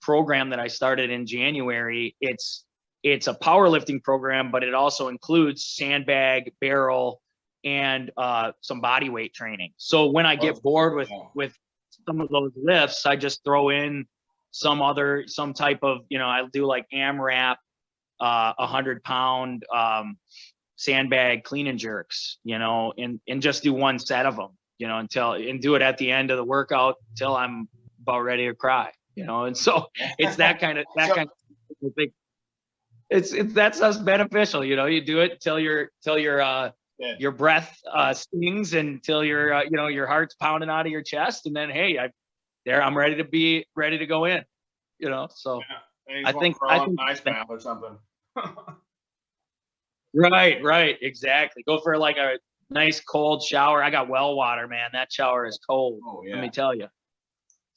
program that I started in January, it's it's a powerlifting program, but it also includes sandbag, barrel, and uh some body weight training. So when I get bored with with some of those lifts, I just throw in some other some type of, you know, I'll do like AMRAP, uh a hundred pound um sandbag clean and jerks, you know, and and just do one set of them, you know, until and do it at the end of the workout till I'm about ready to cry, you know. And so it's that kind of that kind of thing. It's it's that's us beneficial, you know. You do it till you're till you're uh Yeah. Your breath uh, stings until your, uh, you know, your heart's pounding out of your chest, and then hey, I, there, I'm ready to be ready to go in, you know. So yeah. I think I think ice bath or something. Right, right, exactly. Go for like a nice cold shower. I got well water, man. That shower is cold. Oh, yeah. Let me tell you.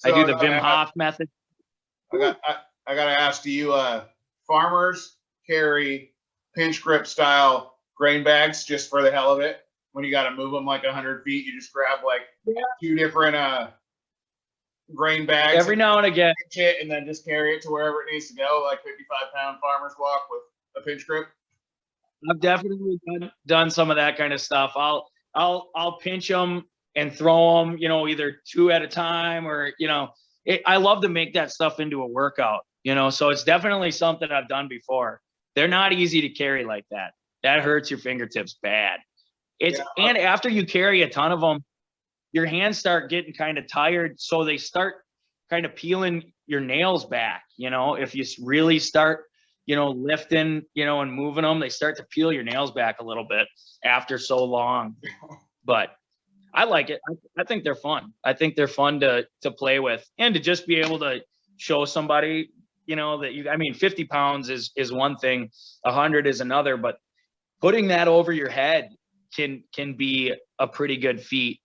So, I do the uh, Wim Hof I, method. I got I, I got to ask, do you uh, farmers carry pinch grip style grain bags just for the hell of it? When you got to move them like a hundred feet, you just grab like yeah. two different uh grain bags every now and again, it, and then just carry it to wherever it needs to go, like fifty-five pound farmer's walk with a pinch grip? I've definitely done, done some of that kind of stuff. I'll I'll I'll pinch them and throw them, you know, either two at a time or, you know, it, I love to make that stuff into a workout, you know. So it's definitely something I've done before. They're not easy to carry like that. That hurts your fingertips bad. It's yeah. And after you carry a ton of them, your hands start getting kind of tired, so they start kind of peeling your nails back. You know, if you really start, you know, lifting, you know, and moving them, they start to peel your nails back a little bit after so long. But I like it. I, I think they're fun. I think they're fun to to play with, and to just be able to show somebody, you know, that you, I mean, fifty pounds is, is one thing, a hundred is another, but putting that over your head can, can be a pretty good feat.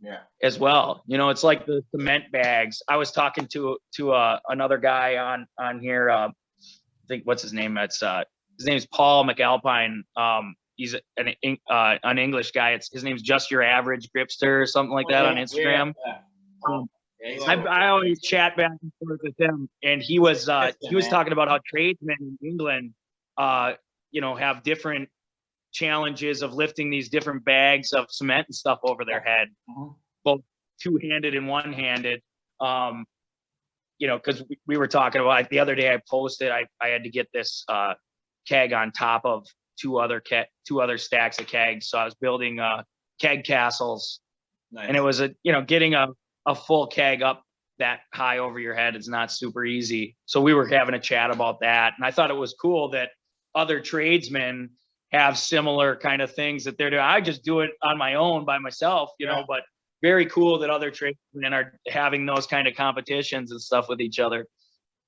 Yeah. As well. You know, it's like the cement bags. I was talking to, to, uh, another guy on, on here. Um, uh, I think what's his name? That's, uh, his name's Paul McAlpine. Um, he's an, uh, an English guy. It's, his name's Just Your Average Gripster or something like that oh, yeah, on Instagram. Yeah, yeah. Um, I, I always chat back and forth with him, and he was uh, he was talking about how tradesmen in England, uh, you know, have different challenges of lifting these different bags of cement and stuff over their head, both two-handed and one-handed. Um, you know, because we, we were talking about, like, the other day I posted, I I had to get this uh, keg on top of two other ke- two other stacks of kegs, so I was building uh, keg castles, nice. And it was a you know getting a a full keg up that high over your head is not super easy. So we were having a chat about that. And I thought it was cool that other tradesmen have similar kind of things that they're doing. I just do it on my own by myself, you yeah. know, but very cool that other tradesmen are having those kind of competitions and stuff with each other.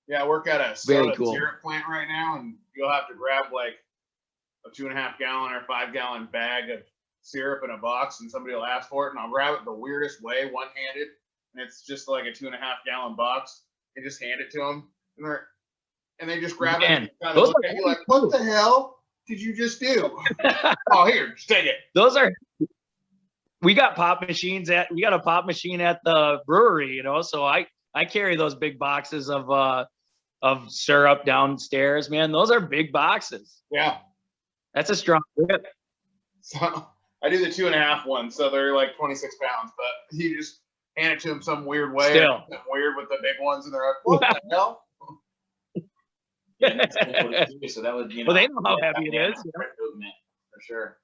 Yeah. I work at a soda cool. syrup plant right now, and you'll have to grab like a two and a half gallon or five gallon bag of syrup in a box, and somebody will ask for it, and I'll grab it the weirdest way, one-handed. And it's just like a two and a half gallon box, and just hand it to them, and, they're, and they just grab Man. it. And look at you like, what the hell did you just do? Oh, here, just take it. Those are. We got pop machines at. We got a pop machine at the brewery, you know. So I I carry those big boxes of uh of syrup downstairs. Man, those are big boxes. Yeah, that's a strong grip. So I do the two and a half ones, so they're like twenty-six pounds, but you just hand it to them some weird way. Still. Something weird with the big ones, and they're like, what the hell? So that would, you know, well, they know how heavy it is. Movement, for sure.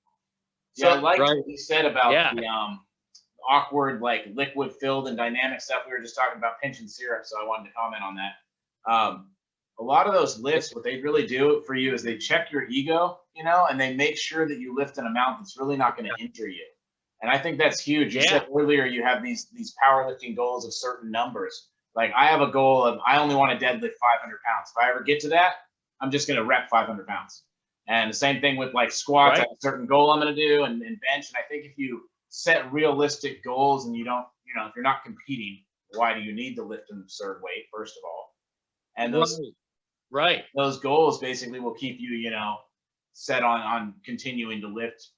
So yeah, I like right. what you said about yeah. the um, awkward, like, liquid-filled and dynamic stuff. We were just talking about pinching syrup, so I wanted to comment on that. Um, a lot of those lifts, what they really do for you is they check your ego, you know, and they make sure that you lift an amount that's really not going to yeah. injure you. And I think that's huge. You yeah. said earlier you have these these powerlifting goals of certain numbers. Like, I have a goal of I only want to deadlift five hundred pounds. If I ever get to that, I'm just going to rep five hundred pounds. And the same thing with, like, squats. Right. I have a certain goal I'm going to do, and, and bench. And I think if you set realistic goals and you don't, you know, if you're not competing, why do you need to lift an absurd weight, first of all? And those, right. those goals basically will keep you, you know, set on, on continuing to lift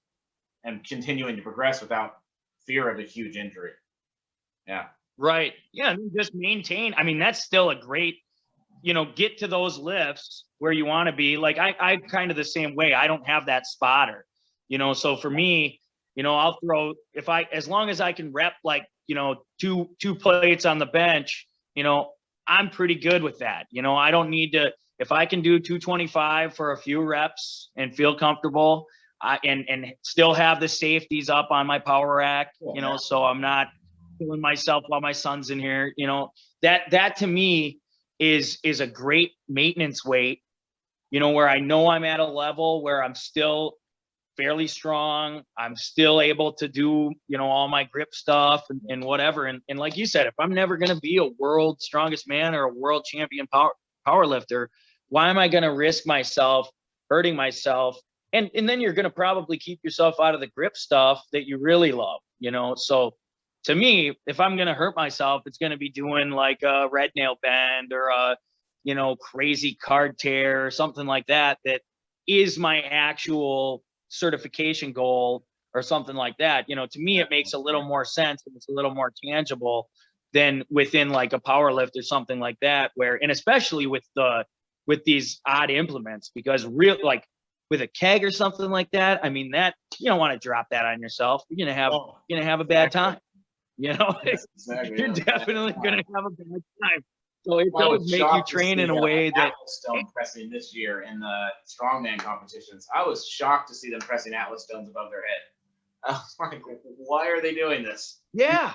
and continuing to progress without fear of a huge injury. Yeah. Right. Yeah. And just maintain. I mean, that's still a great, you know, get to those lifts where you want to be. Like, I, I kind of the same way. I don't have that spotter, you know? So for me, you know, I'll throw, if I, as long as I can rep, like, you know, two, two plates on the bench, you know, I'm pretty good with that. You know, I don't need to, if I can do two twenty-five for a few reps and feel comfortable, I, and and still have the safeties up on my power rack, you know, so I'm not killing myself while my son's in here, you know. That that to me is is a great maintenance weight, you know, where I know I'm at a level where I'm still fairly strong, I'm still able to do, you know, all my grip stuff and, and whatever. And and like you said, if I'm never gonna be a world strongest man or a world champion power power lifter, why am I gonna risk myself hurting myself? And and then you're going to probably keep yourself out of the grip stuff that you really love, you know? So to me, if I'm going to hurt myself, it's going to be doing like a red nail bend or a, you know, crazy card tear or something like that. That is my actual certification goal or something like that. You know, to me, it makes a little more sense, and it's a little more tangible than within like a power lift or something like that, where, and especially with the, with these odd implements, because real, like, with a keg or something like that, I mean, that you don't want to drop that on yourself. You're gonna have oh, you're gonna have a bad exactly. time. You know, exactly. you're yeah. definitely yeah. gonna have a bad time. So it well, does make you train in a way that Atlas stone pressing this year in the strongman competitions. I was shocked to see them pressing Atlas stones above their head. I was like, why are they doing this? Yeah.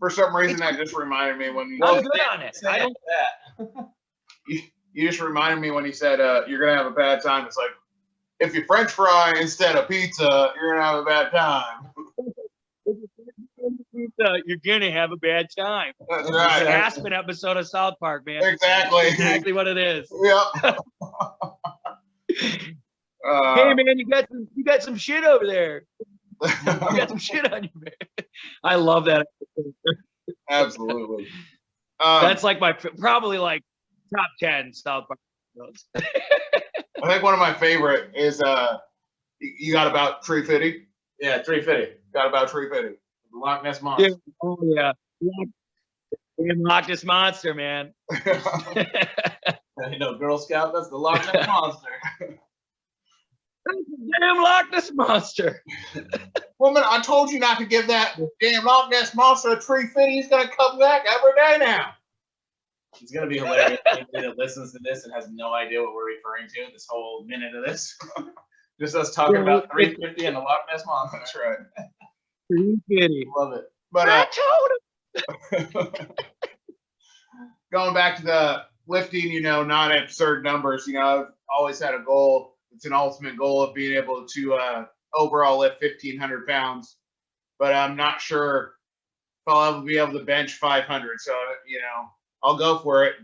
For some reason, that just reminded me when you I'm good on it. I don't that. you, you just reminded me when he said, uh, you're going to have a bad time. It's like, if you French fry instead of pizza, you're going to have a bad time. Pizza, you're going to have a bad time. That's right. It's an Aspen episode of South Park, man. Exactly. That's exactly what it is. Yep. uh, hey, man, you got, some, you got some shit over there. You got some shit on you, man. I love that. Absolutely. Um, That's like my probably like top ten South Park episodes. I think one of my favorite is uh, you got about three fifty. Yeah, three fifty. Got about three fifty. The Loch Ness Monster. Oh yeah, the Loch Ness Monster, man. You know, Girl Scout. That's the Loch Ness Monster. Damn Loch Ness Monster. Woman, I told you not to give that damn Loch Ness Monster a tree fit. He's going to come back every day now. It's going to be hilarious. Anybody that listens to this and has no idea what we're referring to this whole minute of this. Just us talking about three fifty and the Loch Ness Monster. That's right. three fifty. Love it. But, uh, I told him. Going back to the lifting, you know, not absurd numbers. You know, I've always had a goal. It's an ultimate goal of being able to uh, overall lift fifteen hundred pounds, but I'm not sure if I'll ever be able to bench five hundred. So, you know, I'll go for it,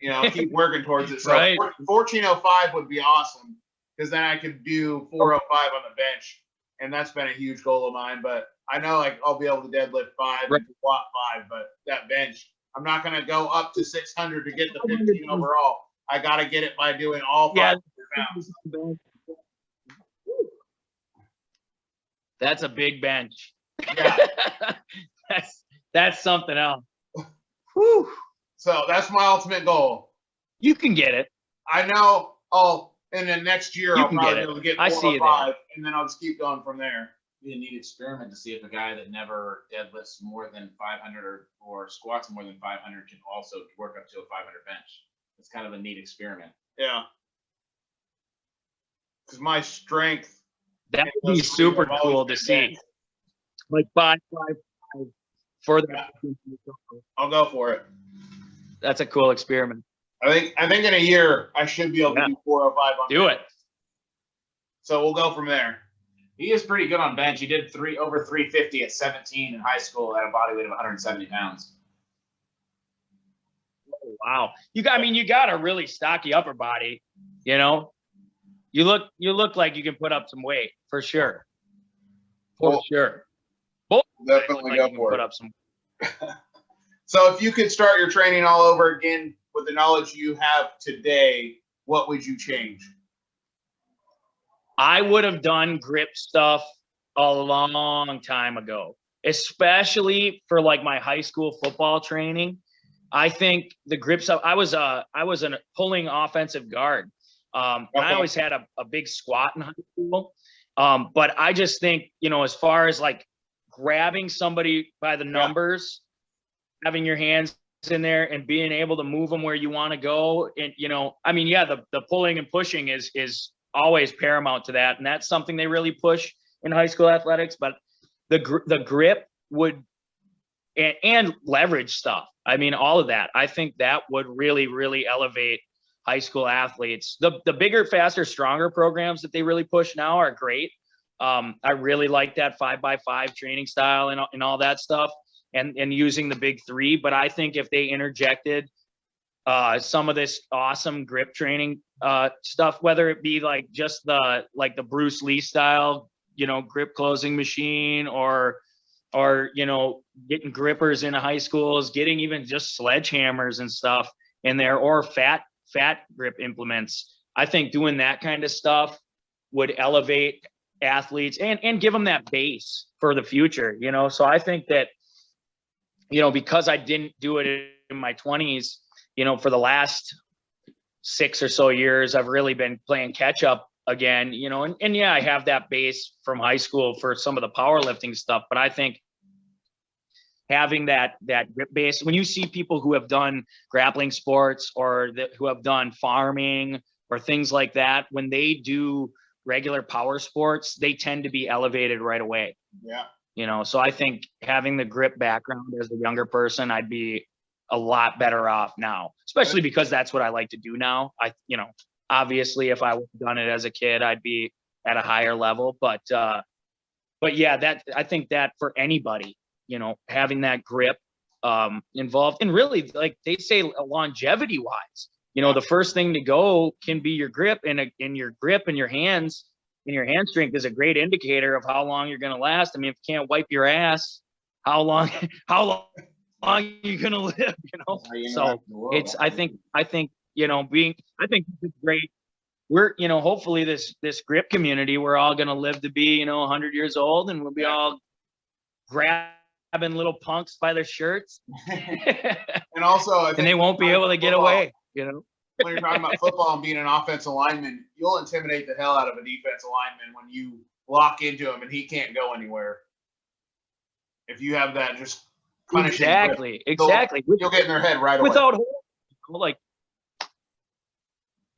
you know, keep working towards it. So right. fourteen oh five would be awesome because then I could do four oh five on the bench. And that's been a huge goal of mine, but I know like I'll be able to deadlift five, right. and squat five, but that bench, I'm not going to go up to six hundred to get the fifteen overall. I got to get it by doing all five. Yeah. Pounds. That's a big bench. Yeah. that's that's something else. Whew. So that's my ultimate goal. You can get it. I know. Oh, and then next year you I'll probably be able to get I four or five, there. And then I'll just keep going from there. You need to experiment to see if a guy that never deadlifts more than five hundred or, or squats more than five hundred can also work up to a five hundred bench. It's kind of a neat experiment. Yeah. Because my strength. That would be super cool to see. Like five, five, five for that. Yeah. I'll go for it. That's a cool experiment. I think I think in a year I should be able yeah. to do four oh five on do bench. It. So we'll go from there. He is pretty good on bench. He did three over three fifty at seventeen in high school at a body weight of one hundred seventy pounds. Oh, wow. You got I mean you got a really stocky upper body, you know. You look, you look like you can put up some weight for sure. For well, sure, Both definitely go like for it. Put up some. So, if you could start your training all over again with the knowledge you have today, what would you change? I would have done grip stuff a long time ago, especially for like my high school football training. I think the grip stuff. I was a, I was a pulling offensive guard. Um, and okay. I always had a, a big squat in high school. Um, but I just think, you know, as far as like grabbing somebody by the numbers, yeah. having your hands in there and being able to move them where you want to go. And, you know, I mean, yeah, the, the pulling and pushing is, is always paramount to that. And that's something they really push in high school athletics, but the, gr the grip would, and, and leverage stuff. I mean, all of that, I think that would really, really elevate high school athletes. The the bigger, faster, stronger programs that they really push now are great. Um, I really like that five by five training style and, and all that stuff and, and using the big three. But I think if they interjected uh, some of this awesome grip training uh, stuff, whether it be like just the, like the Bruce Lee style, you know, grip closing machine or, or, you know, getting grippers into high schools, getting even just sledgehammers and stuff in there or fat, fat grip implements. I think doing that kind of stuff would elevate athletes and, and give them that base for the future, you know? So I think that, you know, because I didn't do it in my twenties, you know, for the last six or so years, I've really been playing catch up again, you know, and, and yeah, I have that base from high school for some of the powerlifting stuff, but I think having that that grip base. When you see people who have done grappling sports or the, who have done farming or things like that, when they do regular power sports, they tend to be elevated right away. Yeah. You know, so I think having the grip background as a younger person, I'd be a lot better off now, especially because that's what I like to do now. I, you know, obviously if I would have done it as a kid, I'd be at a higher level, but, uh, but yeah, that, I think that for anybody, you know, having that grip, um, involved, and really, like they say, longevity wise, you know, the first thing to go can be your grip, and a, and your grip and your hands and your hand strength is a great indicator of how long you're going to last. I mean, if you can't wipe your ass, how long, how long, how long are you going to live, you know? So it's, I think, I think, you know, being, I think it's great. We're, you know, hopefully this, this grip community, we're all going to live to be, you know, one hundred years old, and we'll be all grabbing little punks by their shirts. And also, and they won't be able to get away, you know? When you're talking about football and being an offensive lineman, you'll intimidate the hell out of a defensive lineman when you lock into him and he can't go anywhere. If you have that just punishing. Exactly, exactly. You'll get in their head right away. Without holding, like,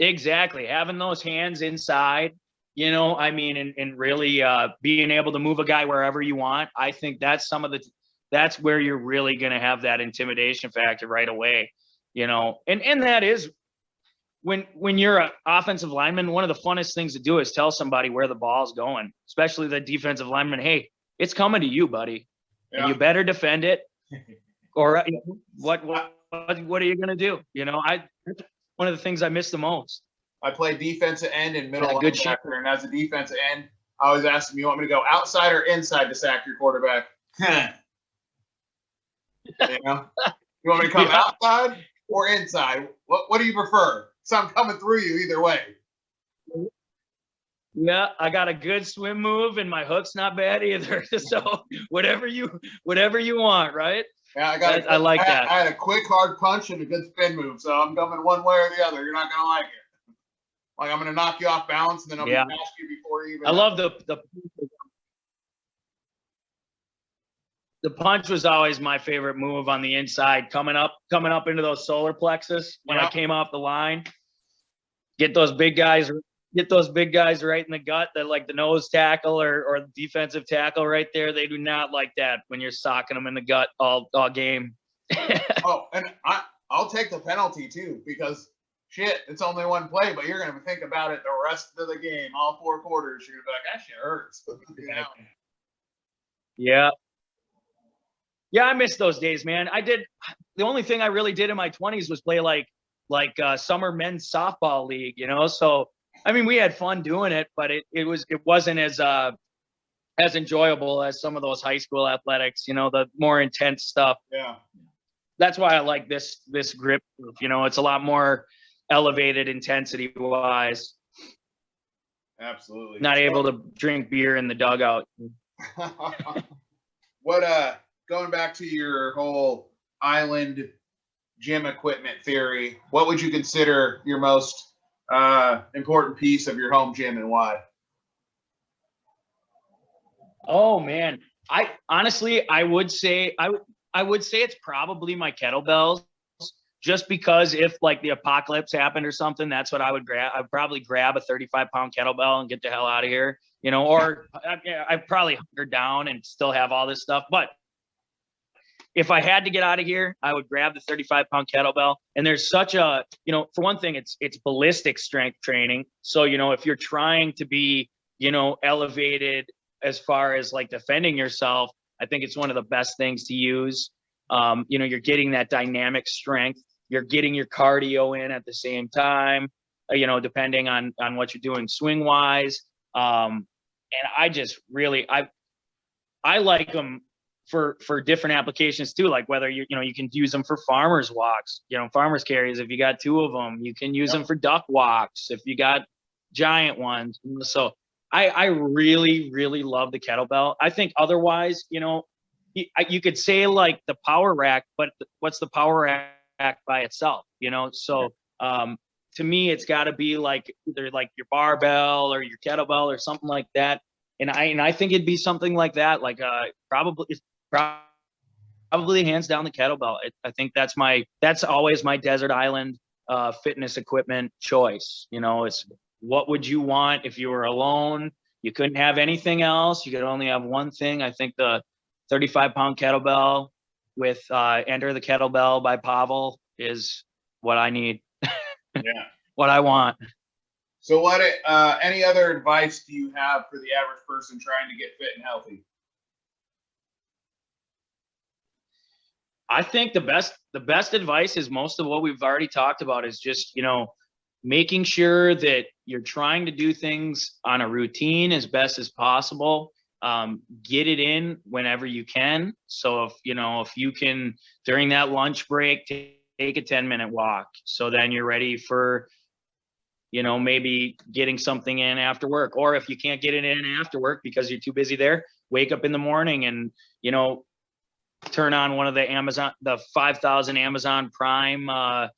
exactly. Having those hands inside, you know, I mean, and, and really uh, being able to move a guy wherever you want. I think that's some of the, that's where you're really going to have that intimidation factor right away, you know, and, and that is, When when you're an offensive lineman, one of the funnest things to do is tell somebody where the ball's going, especially the defensive lineman. Hey, it's coming to you, buddy. Yeah. And you better defend it, or you know, what what what are you gonna do? You know, I one of the things I miss the most. I played defensive end and middle good linebacker, and as a defensive end, I always asked him, "You want me to go outside or inside to sack your quarterback?" You know, you want me to come yeah. outside or inside? What what do you prefer? So I'm coming through you either way. Yeah, I got a good swim move, and my hook's not bad either. So whatever you whatever you want, right? Yeah, I got. I, a, I like I had, that. I had a quick hard punch and a good spin move, so I'm coming one way or the other. You're not gonna like it. Like I'm gonna knock you off balance, and then I'm yeah. gonna ask you before you even. I love the the. The punch was always my favorite move on the inside, coming up, coming up into those solar plexus when yeah. I came off the line. Get those big guys, get those big guys right in the gut. That like the nose tackle or or defensive tackle right there. They do not like that when you're socking them in the gut all all game. Oh, and I I'll take the penalty too, because shit, it's only one play, but you're gonna think about it the rest of the game, all four quarters. You're gonna be like, that shit hurts. You know? Yeah. Yeah, I miss those days, man. I did. The only thing I really did in my twenties was play like like uh, summer men's softball league, you know. So I mean, we had fun doing it, but it it was it wasn't as uh as enjoyable as some of those high school athletics, you know, the more intense stuff. Yeah, that's why I like this this grip. You know, it's a lot more elevated intensity wise. Absolutely. Not able to drink beer in the dugout. What uh. Going back to your whole island gym equipment theory, what would you consider your most uh, important piece of your home gym, and why? Oh man, I honestly, I would say, I I would say it's probably my kettlebells, just because if like the apocalypse happened or something, that's what I would grab. I'd probably grab a thirty-five pound kettlebell and get the hell out of here, you know. Or I, I'd probably hunker down and still have all this stuff, but if I had to get out of here, I would grab the thirty-five pound kettlebell. And there's such a, you know, for one thing, it's it's ballistic strength training. So, you know, if you're trying to be, you know, elevated as far as like defending yourself, I think it's one of the best things to use. Um, you know, you're getting that dynamic strength. You're getting your cardio in at the same time, you know, depending on, on what you're doing swing wise. Um, and I just really, I, I like them for for different applications too, like whether you you know you can use them for farmers walks, you know, farmers carries if you got two of them. You can use yep. them for duck walks if you got giant ones. So I I really really love the kettlebell. I think otherwise, you know, you, you could say like the power rack, but what's the power rack by itself, you know? So um to me, it's got to be like either like your barbell or your kettlebell or something like that. And I and I think it'd be something like that, like uh probably. It's probably hands down the kettlebell. It, I think that's my, that's always my desert island uh, fitness equipment choice. You know, it's what would you want if you were alone? You couldn't have anything else. You could only have one thing. I think the thirty-five pound kettlebell with uh, Enter the Kettlebell by Pavel is what I need. Yeah. What I want. So what, uh, any other advice do you have for the average person trying to get fit and healthy? I think the best, the best advice is most of what we've already talked about is just, you know, making sure that you're trying to do things on a routine as best as possible. Um, get it in whenever you can. So if, you know, if you can, during that lunch break, take a ten minute walk. So then you're ready for, you know, maybe getting something in after work, or if you can't get it in after work because you're too busy there, wake up in the morning and, you know, turn on one of the Amazon, the five thousand Amazon Prime, uh,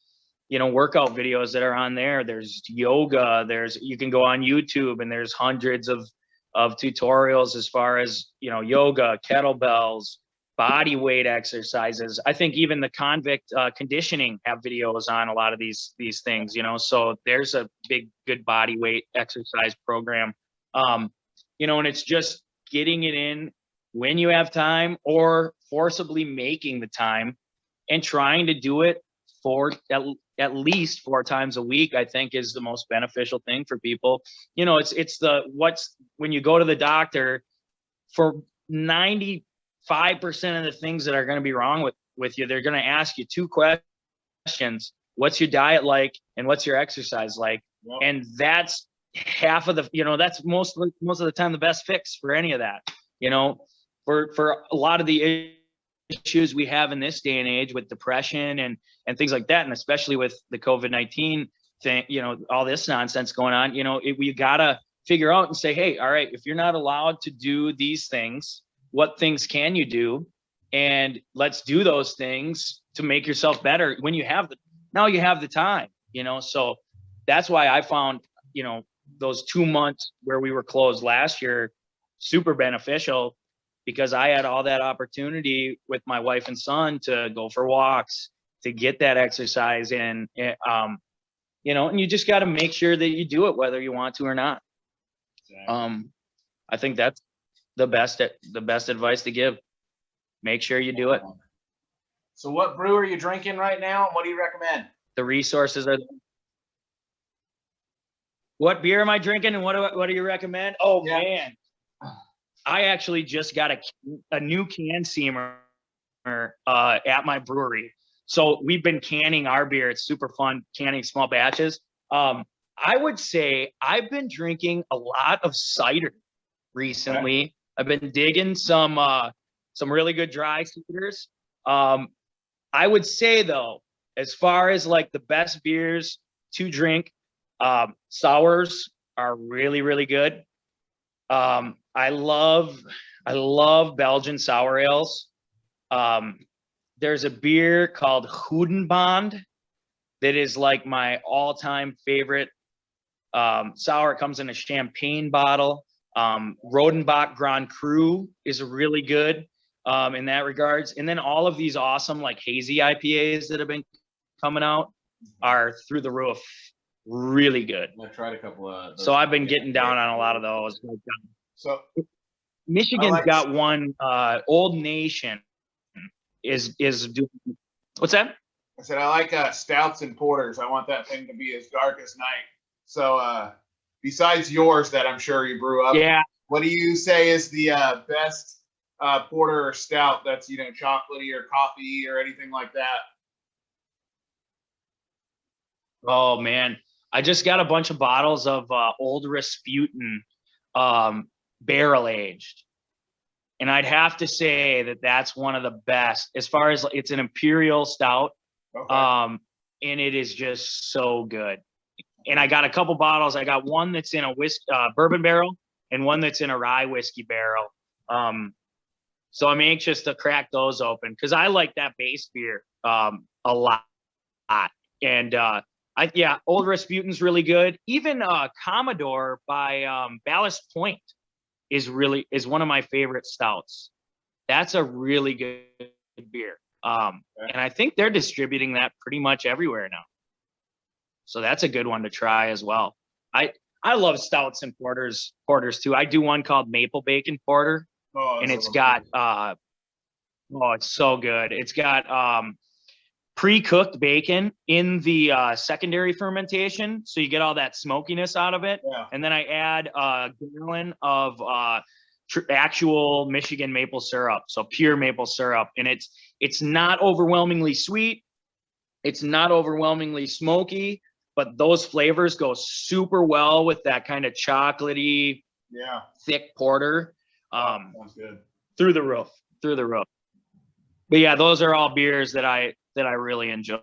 you know, workout videos that are on there. There's yoga, there's, you can go on YouTube and there's hundreds of, of tutorials as far as, you know, yoga, kettlebells, body weight exercises. I think even the convict uh, conditioning have videos on a lot of these these things, you know, so there's a big, good body weight exercise program, um, you know, and it's just getting it in when you have time or forcibly making the time and trying to do it for at, at least four times a week, I think is the most beneficial thing for people. You know, it's, it's the, what's, when you go to the doctor for ninety percent Five percent of the things that are going to be wrong with with you, they're going to ask you two questions: what's your diet like, and what's your exercise like? Wow. And that's half of the, you know, that's most most of the time the best fix for any of that. You know, for for a lot of the issues we have in this day and age with depression and and things like that, and especially with the COVID nineteen thing, you know, all this nonsense going on. You know, it, we gotta figure out and say, hey, all right, if you're not allowed to do these things, what things can you do? And let's do those things to make yourself better when you have the, now you have the time, you know? So that's why I found, you know, those two months where we were closed last year, super beneficial, because I had all that opportunity with my wife and son to go for walks, to get that exercise in, um, you know, and you just got to make sure that you do it, whether you want to or not. Exactly. Um, I think that's, the best the best advice to give. Make sure you do it. So what brew are you drinking right now? And what do you recommend? The resources are. What beer am I drinking and what do, what do you recommend? Oh yeah. Man, I actually just got a, a new can seamer uh, at my brewery. So we've been canning our beer. It's super fun canning small batches. Um, I would say I've been drinking a lot of cider recently. Okay. I've been digging some uh, some really good dry ciders. Um, I would say though, as far as like the best beers to drink, um, sours are really, really good. Um, I love, I love Belgian sour ales. Um, there's a beer called Houdenbond that is like my all-time favorite um, sour. It comes in a champagne bottle. Um, Rodenbach Grand Cru is really good um, in that regards. And then all of these awesome like hazy I P As that have been coming out are through the roof. Really good. I tried a couple of those. So I've been getting down on a lot of those. So Michigan's like got one, uh, Old Nation is, is doing, what's that? I said, I like uh, stouts and porters. I want that thing to be as dark as night. So, uh, besides yours that I'm sure you brew up, yeah, what do you say is the uh, best uh, porter or stout that's, you know, chocolatey or coffee or anything like that? Oh, man. I just got a bunch of bottles of uh, Old Rasputin um, barrel aged. And I'd have to say that that's one of the best as far as it's an imperial stout. Okay. Um, and it is just so good. And I got a couple bottles. I got one that's in a whiskey, uh, bourbon barrel and one that's in a rye whiskey barrel. Um, so I'm anxious to crack those open because I like that base beer um, a lot. And uh, I, yeah, Old Rasputin's really good. Even uh, Commodore by um, Ballast Point is really is one of my favorite stouts. That's a really good, beer. Um, and I think they're distributing that pretty much everywhere now. So that's a good one to try as well. I, I love stouts and porters, porters too. I do one called Maple Bacon Porter, oh, and it's got, uh, oh, it's so good. It's got um, pre-cooked bacon in the uh, secondary fermentation, so you get all that smokiness out of it. Yeah. And then I add a gallon of uh, tr actual Michigan maple syrup, so pure maple syrup. And it's it's not overwhelmingly sweet. It's not overwhelmingly smoky, but those flavors go super well with that kind of chocolatey, yeah, thick porter. Um, Sounds good. Through the roof, through the roof. But yeah, those are all beers that I that I really enjoy.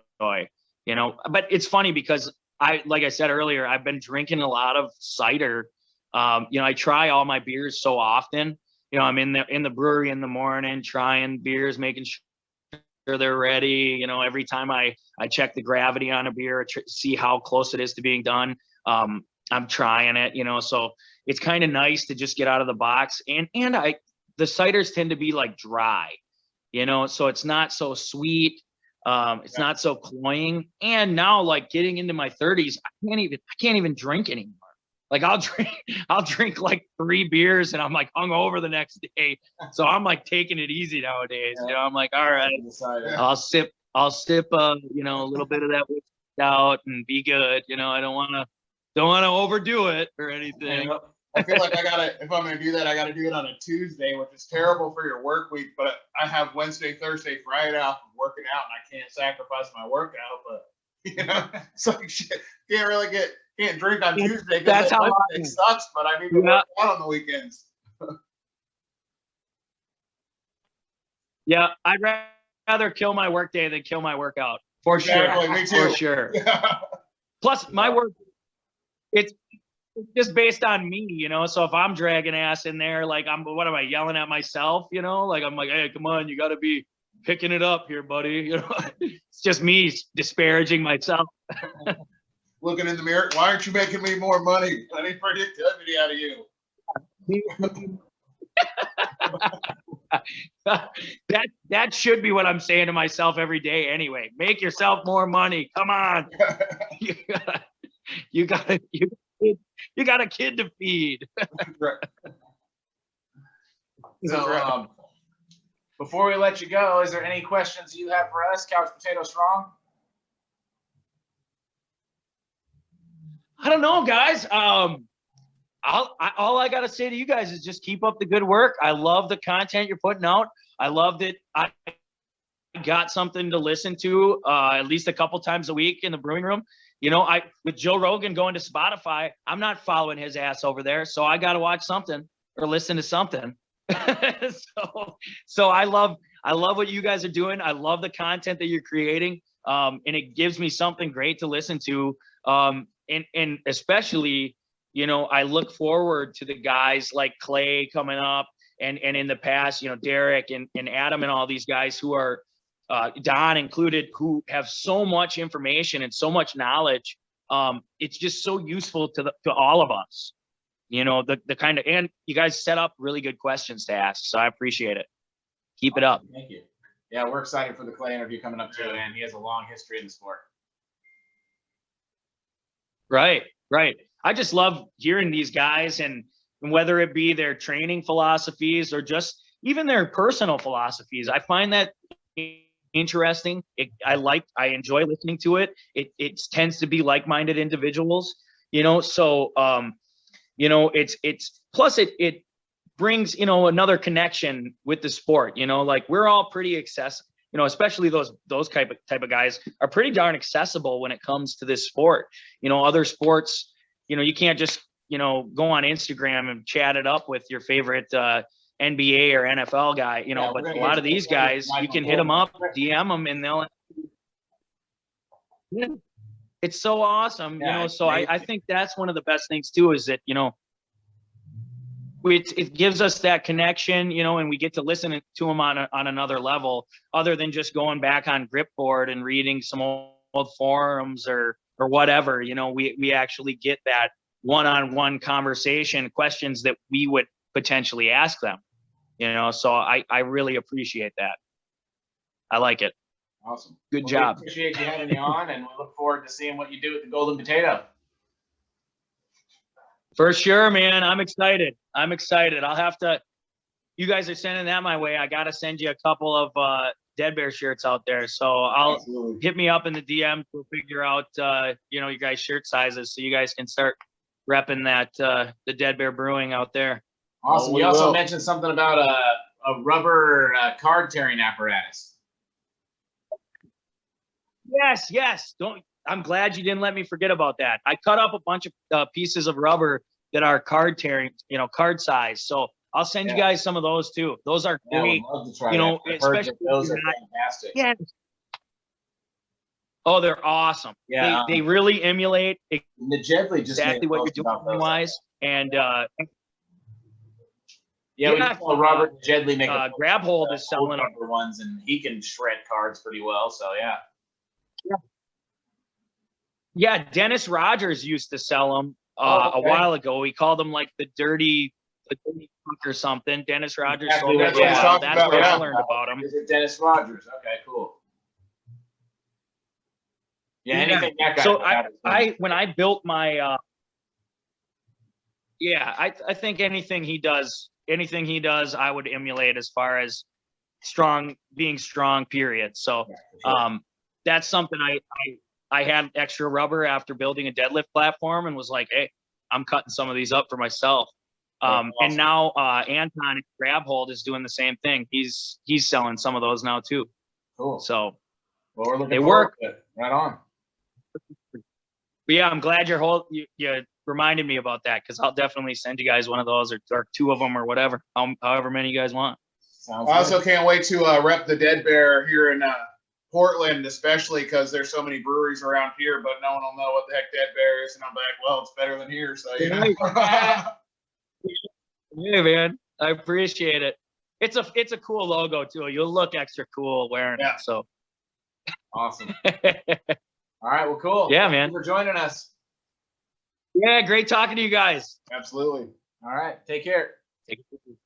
You know, but it's funny because I, like I said earlier, I've been drinking a lot of cider. Um, you know, I try all my beers so often. You know, I'm in the in the brewery in the morning trying beers, making sure they're ready. You know, every time I I check the gravity on a beer, see how close it is to being done. Um, I'm trying it, you know, so it's kind of nice to just get out of the box. And and I the ciders tend to be like dry, you know, so it's not so sweet. Um, it's yeah. not so cloying. And now, like getting into my thirties, I can't even I can't even drink anymore. Like I'll drink I'll drink like three beers and I'm like hungover the next day. So I'm like taking it easy nowadays. Yeah. You know, I'm like, all right, I'll sip I'll sip uh, you know, a little bit of that whiskey out and be good. You know, I don't wanna don't wanna overdo it or anything. I feel like I gotta, if I'm gonna do that, I gotta do it on a Tuesday, which is terrible for your work week, but I have Wednesday, Thursday, Friday off of working out, and I can't sacrifice my workout, but you know, it's like shit, can't really get can't drink on Tuesday because that's how it sucks, but I need to work out on the weekends. Yeah, I'd rather kill my work day than kill my workout. For exactly, sure. Me too. For sure. Yeah. Plus my work it's It's just based on me, you know. So if I'm dragging ass in there, like I'm, what am I yelling at myself, you know? Like I'm like, hey, come on, you got to be picking it up here, buddy. You know, it's just me disparaging myself. Looking in the mirror, why aren't you making me more money? I need productivity out of you. that that should be what I'm saying to myself every day, anyway. Make yourself more money. Come on, you got, you got to. You got a kid to feed. So, um, before we let you go, is there any questions you have for us, Couch Potato Strong? I don't know, guys. Um, I'll, I, all I got to say to you guys is just keep up the good work. I love the content you're putting out. I love that I got something to listen to uh, at least a couple times a week in the brewing room. You know, I with Joe Rogan going to Spotify, I'm not following his ass over there. So I got to watch something or listen to something. so so I love I love what you guys are doing. I love the content that you're creating. Um, and it gives me something great to listen to. Um, and, and especially, you know, I look forward to the guys like Clay coming up and, and in the past, you know, Derek and, and Adam and all these guys who are Uh, Don included, who have so much information and so much knowledge. Um, it's just so useful to the, to all of us, you know, the, the kind of, and you guys set up really good questions to ask. So I appreciate it. Keep it up. Thank you. Yeah. We're excited for the Clay interview coming up too, and he has a long history in the sport. Right. Right. I just love hearing these guys and, and whether it be their training philosophies or just even their personal philosophies. I find that interesting. It, I like, I enjoy listening to it. It, it tends to be like-minded individuals, you know? So, um, you know, it's, it's, plus it, it brings, you know, another connection with the sport, you know, like we're all pretty accessible, you know, especially those, those type of type of guys are pretty darn accessible when it comes to this sport. You know, other sports, you know, you can't just, you know, go on Instagram and chat it up with your favorite, uh, N B A or N F L guy, you know, yeah, but a lot of these guys, you can hit them up, D M them, and they'll, it's so awesome, yeah, you know, so I, I think that's one of the best things too, is that, you know, it, it gives us that connection, you know, and we get to listen to them on, a, on another level, other than just going back on Gripboard and reading some old, old forums or, or whatever, you know, we, we actually get that one-on-one conversation, questions that we would potentially ask them, you know, so I, I really appreciate that. I like it. Awesome. Good well, job. We appreciate you having me on, and we look forward to seeing what you do with the Golden Potato. For sure, man. I'm excited. I'm excited. I'll have to, you guys are sending that my way. I got to send you a couple of uh, Dead Bear shirts out there. So I'll Absolutely. hit me up in the D M. We'll figure out, uh, you know, you guys' shirt sizes so you guys can start repping that, uh, the Dead Bear Brewing out there. Awesome. Oh, we you also will. mentioned something about a, a rubber uh, card tearing apparatus. Yes. Yes. Don't, I'm glad you didn't let me forget about that. I cut up a bunch of uh, pieces of rubber that are card tearing, you know, card size. So I'll send yeah. you guys some of those too. Those are yeah, great, you know, especially those are not, fantastic. Yeah. Oh, they're awesome. Yeah. They, they really emulate exactly just what you're doing wise. And, uh, yeah, yeah, we call Robert Jedley make uh, a Grabhold uh, is selling number ones, and he can shred cards pretty well. So yeah. yeah. Yeah, Dennis Rogers used to sell them uh, oh, okay. a while ago. He called them like the dirty, the dirty fuck or something. Dennis Rogers exactly. sold them. That's, wow. That's where yeah. I learned about him. Is it Dennis Rogers? Okay, cool. Yeah, anything yeah. that guy. So I, I, when I built my, uh, yeah, I, I think anything he does, anything he does, I would emulate as far as strong being strong. Period. So, um, that's something I. I I had extra rubber after building a deadlift platform and was like, hey, I'm cutting some of these up for myself. Um, awesome. And now uh, Anton at Grabhold is doing the same thing. He's he's selling some of those now too. Cool. So well, we're looking they work. Right on. But yeah, I'm glad you're whole, you, you reminded me about that, because I'll definitely send you guys one of those or, or two of them or whatever, however many you guys want. Sounds I also good. can't wait to uh, rep the Dead Bear here in uh, Portland, especially because there's so many breweries around here, but no one will know what the heck Dead Bear is. And I'm like, well, it's better than here. So, you know. Yeah, man, I appreciate it. It's a, it's a cool logo too. You'll look extra cool wearing yeah. it. So awesome. All right. Well, cool. Yeah, man. Thanks for joining us. Yeah. Great talking to you guys. Absolutely. All right. Take care. Take care.